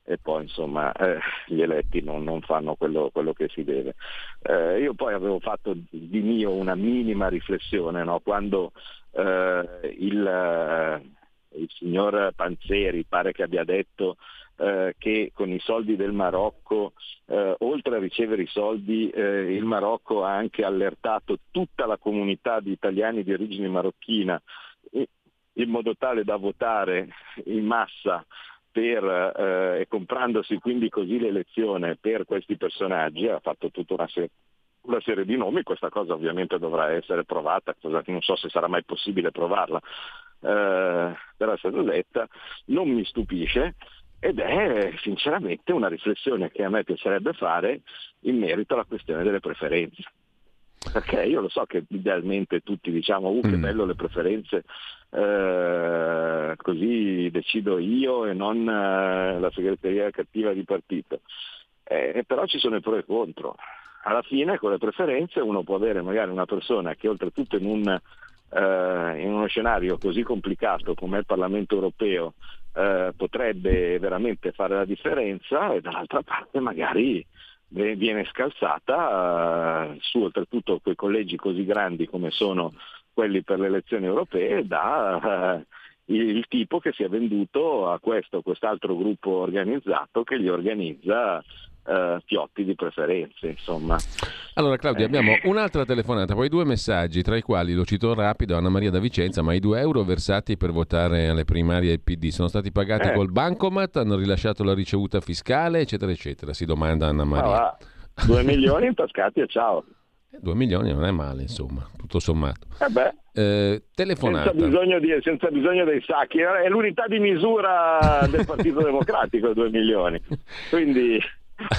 e poi insomma eh, gli eletti non, non fanno quello, quello che si deve. Eh, io poi avevo fatto di mio una minima riflessione, no? Quando eh, il, il signor Panzeri pare che abbia detto eh, che con i soldi del Marocco, eh, oltre a ricevere i soldi, eh, il Marocco ha anche allertato tutta la comunità di italiani di origine marocchina in modo tale da votare in massa Per, eh, e comprandosi quindi così l'elezione per questi personaggi. Ha fatto tutta una, se- una serie di nomi. Questa cosa ovviamente dovrà essere provata, cosa che non so se sarà mai possibile provarla, eh, però è stata detta, non mi stupisce, ed è sinceramente una riflessione che a me piacerebbe fare in merito alla questione delle preferenze, perché io lo so che idealmente tutti diciamo uh, che bello le preferenze, eh, così decido io e non eh, la segreteria cattiva di partito, eh, però ci sono i pro e contro. Alla fine con le preferenze uno può avere magari una persona che oltretutto in, un, eh, in uno scenario così complicato come il Parlamento Europeo eh, potrebbe veramente fare la differenza, e dall'altra parte magari viene scalzata eh, su oltretutto quei collegi così grandi come sono quelli per le elezioni europee, da eh, il tipo che si è venduto a questo quest'altro gruppo organizzato che gli organizza eh, fiotti di preferenze, insomma. Allora Claudio, eh. abbiamo un'altra telefonata, poi due messaggi, tra i quali, lo cito rapido, Anna Maria da Vicenza: ma i due euro versati per votare alle primarie del P D sono stati pagati eh. col bancomat, hanno rilasciato la ricevuta fiscale, eccetera eccetera, si domanda Anna Maria. Ah, due milioni intascati e ciao. Due milioni non è male, insomma, tutto sommato. Eh beh, eh, telefonata. Senza bisogno, di, senza bisogno dei sacchi, è l'unità di misura del Partito Democratico, due milioni. Quindi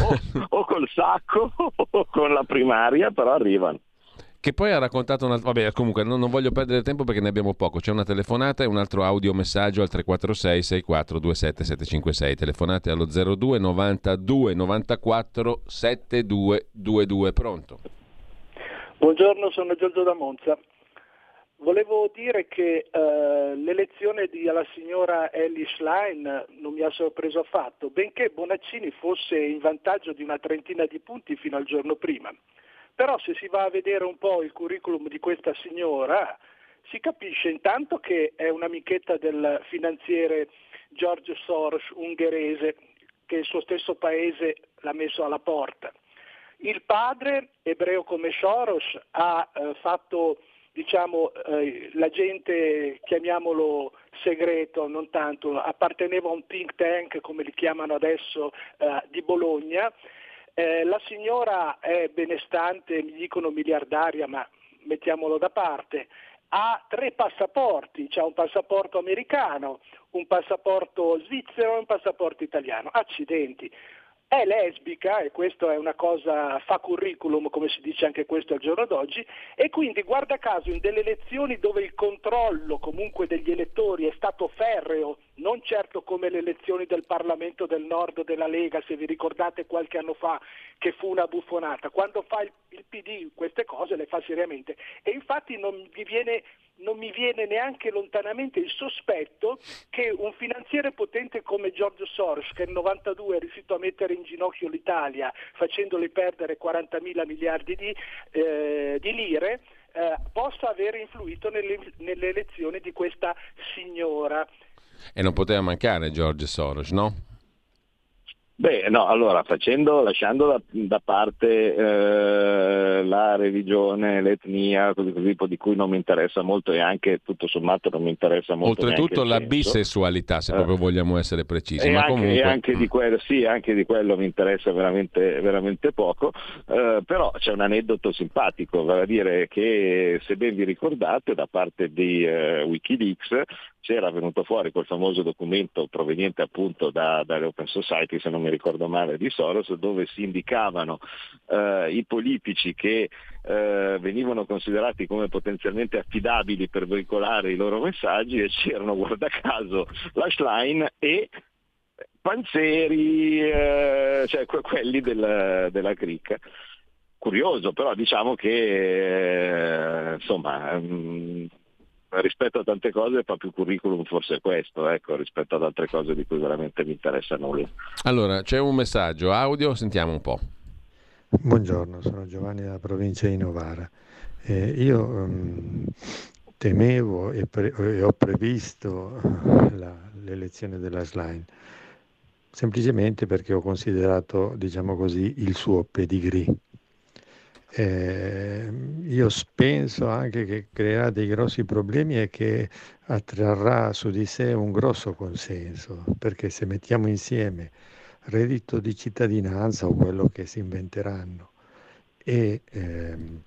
o, o col sacco o con la primaria, però arrivano. Che poi ha raccontato un altro... Vabbè, comunque non, non voglio perdere tempo perché ne abbiamo poco. C'è una telefonata e un altro audiomessaggio al tre quattro sei sei quattro due sette sette cinque sei. Telefonate allo zero due novantadue novantaquattro settantadue ventidue. Pronto? Buongiorno, sono Giorgio da Monza. Volevo dire che eh, l'elezione della signora Elly Schlein non mi ha sorpreso affatto, benché Bonaccini fosse in vantaggio di una trentina di punti fino al giorno prima. Però se si va a vedere un po' il curriculum di questa signora, si capisce intanto che è un'amichetta del finanziere George Soros ungherese, che il suo stesso paese l'ha messo alla porta. Il padre, ebreo come Soros, ha eh, fatto diciamo, eh, l'agente, chiamiamolo segreto, non tanto, apparteneva a un think tank, come li chiamano adesso, eh, di Bologna. Eh, la signora è benestante, mi dicono miliardaria, ma mettiamolo da parte. Ha tre passaporti, c'ha un passaporto americano, un passaporto svizzero e un passaporto italiano. Accidenti! È lesbica, e questo è una cosa fa curriculum, come si dice anche questo al giorno d'oggi, e quindi guarda caso in delle elezioni dove il controllo comunque degli elettori è stato ferreo, non certo come le elezioni del Parlamento del Nord della Lega, se vi ricordate qualche anno fa, che fu una buffonata. Quando fa il, il P D queste cose le fa seriamente, e infatti non vi viene... non mi viene neanche lontanamente il sospetto che un finanziere potente come George Soros, che nel novantadue è riuscito a mettere in ginocchio l'Italia facendole perdere quarantamila miliardi di, eh, di lire, eh, possa aver influito nelle, nelle elezioni di questa signora. E non poteva mancare George Soros, no? Beh, no, allora facendo, lasciando da, da parte eh, la religione, l'etnia, così, così di cui non mi interessa molto e anche tutto sommato non mi interessa molto. Oltretutto la senso. bisessualità, se eh. proprio vogliamo essere precisi. E ma anche, comunque... e anche di quello, sì, anche di quello mi interessa veramente, veramente poco. Eh, però c'è un aneddoto simpatico, vale a dire che, se ben vi ricordate, da parte di eh, Wikileaks c'era venuto fuori quel famoso documento proveniente appunto da, dalle Open Society, se non mi ricordo male, di Soros, dove si indicavano eh, i politici che eh, venivano considerati come potenzialmente affidabili per veicolare i loro messaggi, e c'erano, guarda caso, la Schlein e Panzeri, eh, cioè que- quelli della, della cricca. Curioso, però diciamo che eh, insomma... Mh, rispetto a tante cose il proprio curriculum forse è questo, ecco, rispetto ad altre cose di cui veramente mi interessa nulla. Allora, c'è un messaggio audio, sentiamo un po'. Buongiorno, sono Giovanni della provincia di Novara. Eh, io um, temevo e, pre- e ho previsto la, l'elezione della Schlein, semplicemente perché ho considerato, diciamo così, il suo pedigree. Eh, io penso anche che creerà dei grossi problemi e che attrarrà su di sé un grosso consenso, perché se mettiamo insieme reddito di cittadinanza o quello che si inventeranno e ehm,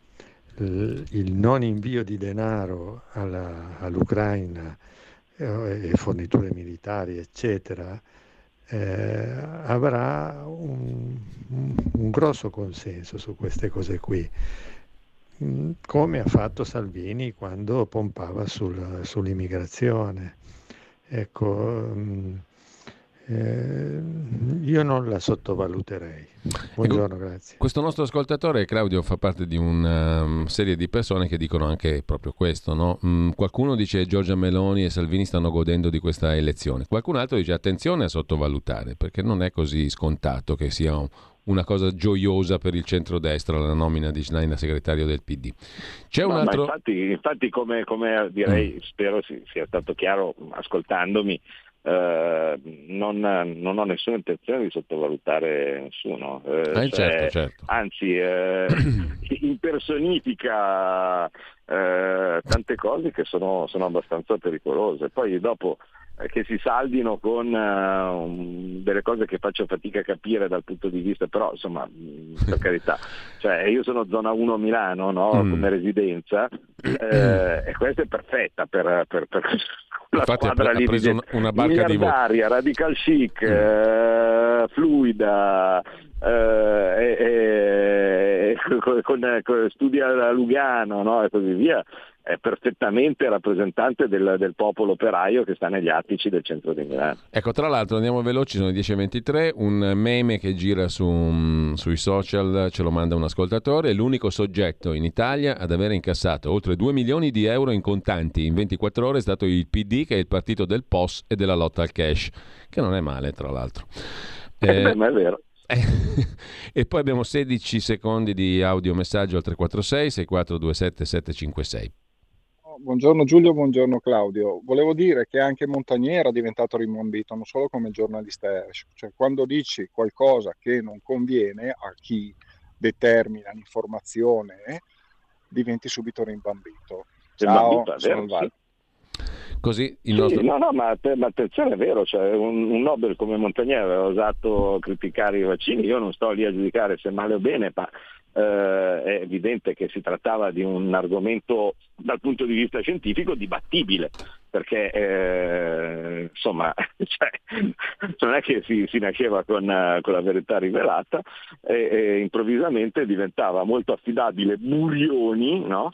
l- il non invio di denaro alla, all'Ucraina eh, e forniture militari eccetera, Eh, avrà un, un, un grosso consenso su queste cose qui, come ha fatto Salvini quando pompava sul, sull'immigrazione. Ecco, eh, io non la sottovaluterei. Buongiorno, ecco, grazie. Questo nostro ascoltatore Claudio fa parte di una serie di persone che dicono anche proprio questo, no? Mm, qualcuno dice Giorgia Meloni e Salvini stanno godendo di questa elezione, qualcun altro dice attenzione a sottovalutare, perché non è così scontato che sia un, una cosa gioiosa per il centrodestra la nomina di Schlein a segretario del P D. C'è un ma, altro... ma infatti, infatti come, come direi, mm. spero sia stato chiaro ascoltandomi, Uh, non, non ho nessuna intenzione di sottovalutare nessuno, uh, eh, cioè, certo, certo. anzi eh, impersonifica eh, tante cose che sono, sono abbastanza pericolose, poi dopo eh, che si saldino con eh, um, delle cose che faccio fatica a capire dal punto di vista, però insomma per carità, cioè, io sono zona uno Milano, no? mm. Come residenza eh, e questa è perfetta per, per, per... La infatti squadra ha preso lì, una barca di voti, radical chic, mm. eh, fluida, eh, eh, con, con, con studi a Lugano, no? E così via, è perfettamente rappresentante del, del popolo operaio che sta negli attici del centro di Milano. Ecco, tra l'altro andiamo veloci, sono le dieci e ventitré, un meme che gira su, sui social, ce lo manda un ascoltatore, l'unico soggetto in Italia ad avere incassato oltre due milioni di euro in contanti in ventiquattro ore è stato il P D, che è il partito del P O S e della lotta al cash, che non è male tra l'altro. Eh, beh, ma è vero. E poi abbiamo sedici secondi di audio messaggio al tre quattro sei sei quattro due sette sette cinque sei. Buongiorno Giulio, buongiorno Claudio. Volevo dire che anche Montagnier è diventato rimbambito, non solo come giornalista esce. Cioè, quando dici qualcosa che non conviene a chi determina l'informazione, diventi subito rimbambito. Ciao, sono Val. Così il sì, nostro... no no ma, ma attenzione, è vero, cioè, un, un Nobel come Montagnier aveva osato criticare i vaccini, io non sto lì a giudicare se male o bene, ma eh, è evidente che si trattava di un argomento dal punto di vista scientifico dibattibile, perché eh, insomma cioè, non è che si, si nasceva con, con la verità rivelata e, e improvvisamente diventava molto affidabile Burioni, no?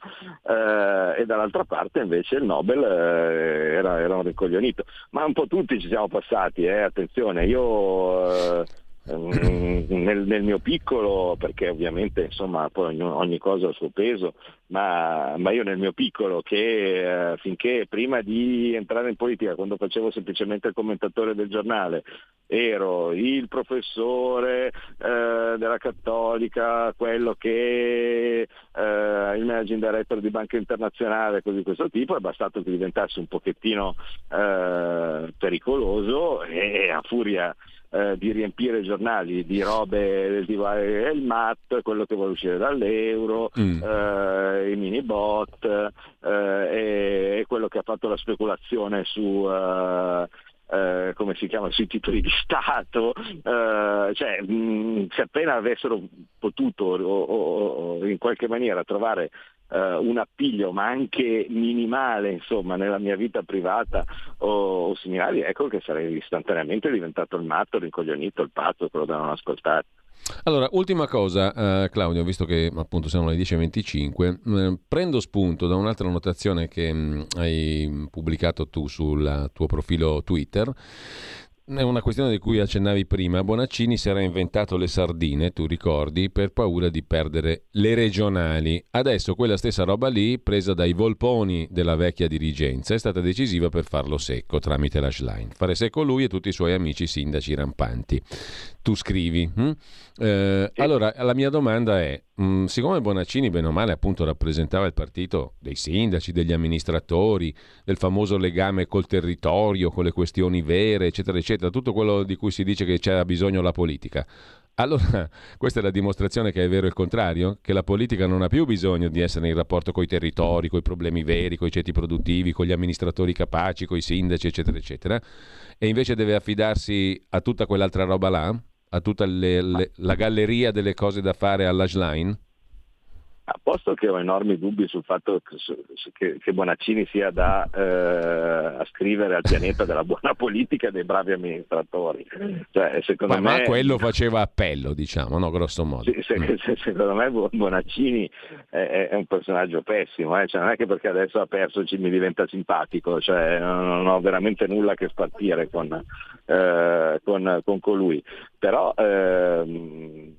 Eh, e dall'altra parte invece il Nobel eh, era, era un ricoglionito, ma un po' tutti ci siamo passati, eh? Attenzione, io eh, nel, nel mio piccolo, perché ovviamente insomma poi ogni, ogni cosa ha il suo peso, ma, ma io nel mio piccolo che eh, finché prima di entrare in politica, quando facevo semplicemente il commentatore del giornale, ero il professore eh, della Cattolica, quello che eh, il managing director di Banca Internazionale, così questo tipo, è bastato che diventassi un pochettino eh, pericoloso e a furia eh, di riempire i giornali di robe tipo il M A T, quello che vuole uscire dall'euro, mm. eh, i mini bot eh, e, e quello che ha fatto la speculazione su eh, Eh, come si chiama, sui titoli di Stato, eh, cioè mh, se appena avessero potuto o, o, o in qualche maniera trovare eh, un appiglio, ma anche minimale, insomma, nella mia vita privata o, o similari, ecco che sarei istantaneamente diventato il matto, l'incoglionito, il pazzo, quello da non ascoltare. Allora, ultima cosa, eh, Claudio, visto che appunto siamo alle dieci e venticinque, eh, prendo spunto da un'altra notazione che mh, hai pubblicato tu sul tuo profilo Twitter. È una questione di cui accennavi prima. Bonaccini si era inventato le sardine, tu ricordi, per paura di perdere le regionali. Adesso quella stessa roba lì, presa dai volponi della vecchia dirigenza, è stata decisiva per farlo secco tramite la Schlein. Fare secco lui e tutti i suoi amici sindaci rampanti. Tu scrivi. Hm? Eh, allora, la mia domanda è, mh, siccome Bonaccini bene o male appunto rappresentava il partito dei sindaci, degli amministratori, del famoso legame col territorio, con le questioni vere, eccetera, eccetera, tutto quello di cui si dice che c'era bisogno la politica. Allora, questa è la dimostrazione che è vero il contrario, che la politica non ha più bisogno di essere in rapporto coi territori, coi problemi veri, coi ceti produttivi, con gli amministratori capaci, coi sindaci, eccetera, eccetera, e invece deve affidarsi a tutta quell'altra roba là, a tutta le, le, la galleria delle cose da fare alla Schlein? A posto che ho enormi dubbi sul fatto che, che Bonaccini sia da eh, ascrivere al pianeta della buona politica e dei bravi amministratori. Cioè, secondo ma, me... ma quello faceva appello, diciamo, no? Grosso modo. Sì, se, mm. se, secondo me Bonaccini è, è un personaggio pessimo, eh? Cioè, non è che perché adesso ha perso mi diventa simpatico, cioè, non ho veramente nulla a che spartire con, eh, con, con colui. Però... Eh,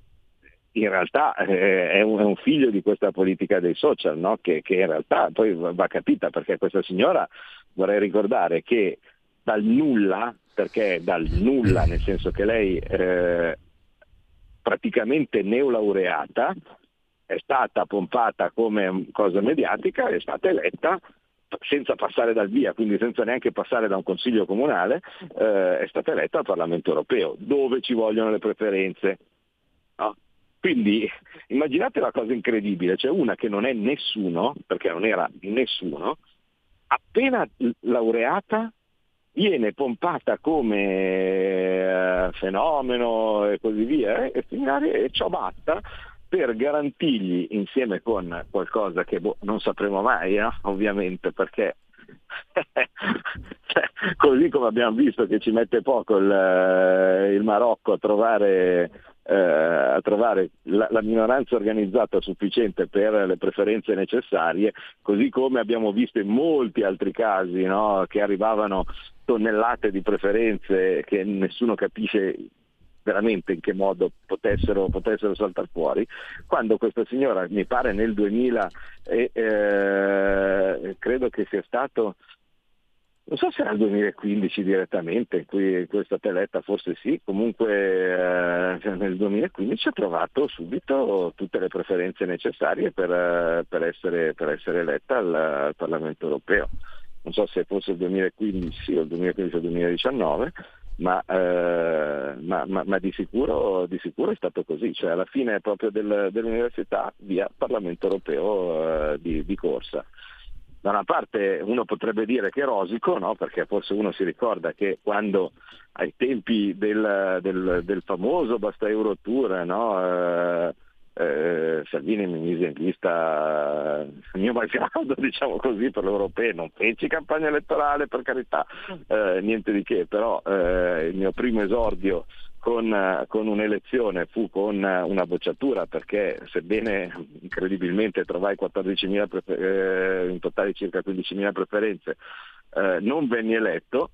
in realtà eh, è, un, è un figlio di questa politica dei social, no? che, che in realtà poi va capita, perché questa signora, vorrei ricordare che dal nulla, perché dal nulla nel senso che lei eh, praticamente neolaureata è stata pompata come cosa mediatica, è stata eletta senza passare dal via, quindi senza neanche passare da un consiglio comunale, eh, è stata eletta al Parlamento Europeo, dove ci vogliono le preferenze, no? Quindi immaginate la cosa incredibile, cioè una che non è nessuno, perché non era nessuno, appena laureata viene pompata come eh, fenomeno e così via, eh, e, e ciò batta per garantirgli, insieme con qualcosa che boh, non sapremo mai, no? Ovviamente, perché cioè, così come abbiamo visto che ci mette poco il, il Marocco a trovare... a trovare la, la minoranza organizzata sufficiente per le preferenze necessarie, così come abbiamo visto in molti altri casi, no? Che arrivavano tonnellate di preferenze che nessuno capisce veramente in che modo potessero, potessero saltare fuori, quando questa signora, mi pare nel duemila, eh, eh, credo che sia stato... non so se era il duemilaquindici direttamente, in cui questa teletta forse sì, comunque eh, nel duemilaquindici ha trovato subito tutte le preferenze necessarie per, per, essere, per essere eletta al, al Parlamento Europeo. Non so se fosse il duemilaquindici o il duemilaquindici o il duemiladiciannove, ma, eh, ma, ma, ma di, sicuro, di sicuro è stato così, cioè alla fine proprio del, dell'università via Parlamento Europeo eh, di, di corsa. Da una parte uno potrebbe dire che rosico, no? Perché forse uno si ricorda che quando ai tempi del, del, del famoso Basta Euro Tour, no? eh, eh, Salvini mi mise in lista il mio malgrado, diciamo così, per l'europeo, non feci campagna elettorale, per carità, eh, niente di che, però eh, il mio primo esordio Con, con un'elezione fu con una bocciatura, perché sebbene incredibilmente trovai quattordicimila prefer- eh, in totale circa quindicimila preferenze, eh, non venni eletto.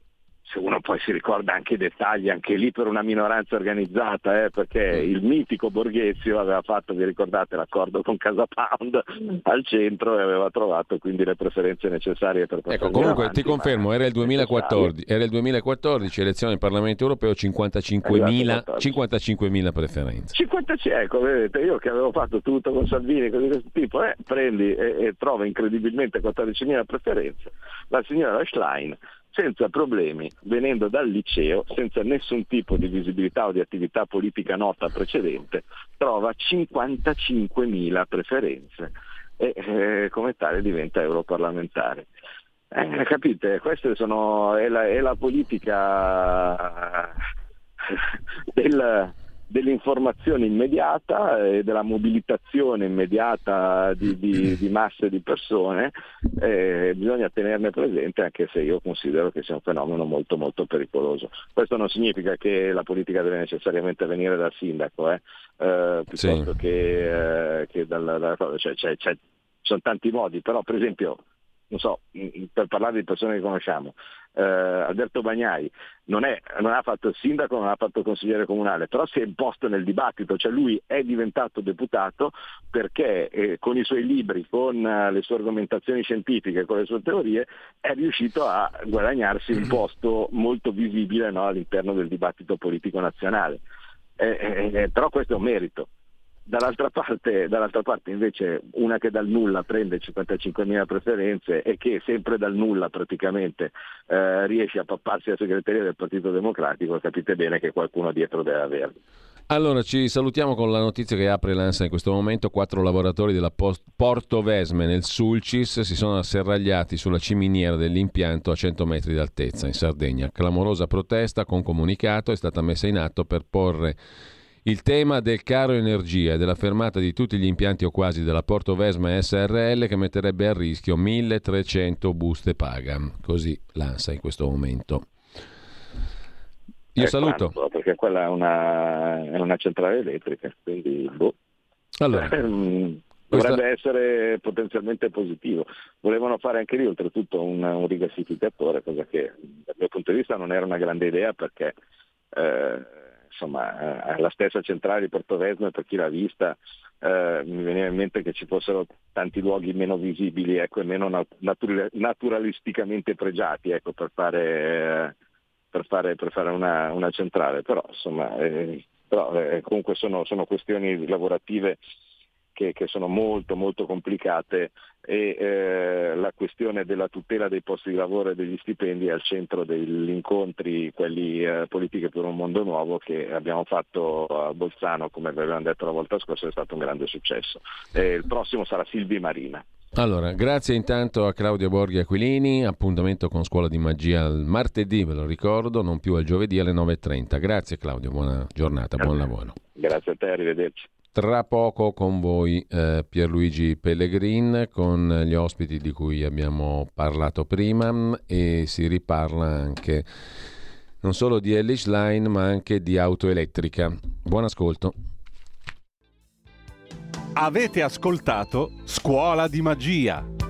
Se uno poi si ricorda anche i dettagli, anche lì per una minoranza organizzata, eh, perché il mitico Borghezio aveva fatto, vi ricordate, l'accordo con Casa Pound al centro e aveva trovato quindi le preferenze necessarie per passare. Ecco, comunque avanti, ti confermo, era il duemilaquattordici, era il duemilaquattordici, elezione al Parlamento Europeo, cinquantacinquemila, cinquantacinquemila preferenze. cinquantacinque, ecco, vedete, io che avevo fatto tutto con Salvini, così questo tipo, eh, prendi e, e trovi incredibilmente quattordicimila preferenze. La signora Schlein senza problemi, venendo dal liceo, senza nessun tipo di visibilità o di attività politica nota precedente, trova cinquantacinquemila preferenze e eh, come tale diventa europarlamentare. Eh, capite? Queste sono è la, è la politica del, dell'informazione immediata e della mobilitazione immediata di, di, di masse di persone. Eh, bisogna tenerne presente, anche se io considero che sia un fenomeno molto molto pericoloso. Questo non significa che la politica deve necessariamente venire dal sindaco, eh, eh piuttosto sì. che, eh, che dalla, dalla cosa, cioè, cioè, cioè, sono tanti modi, però per esempio, non so, per parlare di persone che conosciamo, eh, Alberto Bagnai non, è, non ha fatto il sindaco, non ha fatto il consigliere comunale, però si è imposto nel dibattito, cioè lui è diventato deputato perché eh, con i suoi libri, con eh, le sue argomentazioni scientifiche, con le sue teorie, è riuscito a guadagnarsi un posto molto visibile, no, all'interno del dibattito politico nazionale. Eh, eh, però questo è un merito. Dall'altra parte, dall'altra parte invece una che dal nulla prende cinquantacinquemila preferenze e che sempre dal nulla praticamente eh, riesce a papparsi la segreteria del Partito Democratico, capite bene che qualcuno dietro deve averlo. Allora ci salutiamo con la notizia che apre l'Ansa in questo momento. Quattro lavoratori della Post- Portovesme nel Sulcis si sono asserragliati sulla ciminiera dell'impianto a cento metri d'altezza in Sardegna. Clamorosa protesta con comunicato è stata messa in atto per porre il tema del caro energia e della fermata di tutti gli impianti o quasi della Portovesme S R L, che metterebbe a rischio milletrecento buste paga. Così l'Ansa in questo momento. Io è saluto. Quanto, perché quella è una, è una centrale elettrica, quindi boh. Allora, dovrebbe questa... essere potenzialmente positivo. Volevano fare anche lì oltretutto un, un rigassificatore, cosa che dal mio punto di vista non era una grande idea perché... Eh, insomma, la stessa centrale di Portovesme, per chi l'ha vista, eh, mi veniva in mente che ci fossero tanti luoghi meno visibili, ecco, e meno natur- naturalisticamente pregiati, ecco, per fare, eh, per fare, per fare una, una centrale. Però, insomma, eh, però eh, comunque sono, sono questioni lavorative che, che sono molto molto complicate e eh, la questione della tutela dei posti di lavoro e degli stipendi è al centro degli incontri, quelli eh, politiche per un mondo nuovo, che abbiamo fatto a Bolzano, come vi avevamo detto la volta scorsa, è stato un grande successo. E il prossimo sarà Silvi Marina. Allora, grazie intanto a Claudio Borghi Aquilini, appuntamento con Scuola di Magia al martedì, ve lo ricordo, non più al giovedì alle nove e trenta. Grazie Claudio, buona giornata, grazie. Buon lavoro. Grazie a te, arrivederci. Tra poco con voi eh, Pierluigi Pellegrin con gli ospiti di cui abbiamo parlato prima, e si riparla anche non solo di Elly Schlein ma anche di auto elettrica. Buon ascolto. Avete ascoltato Scuola di Magia.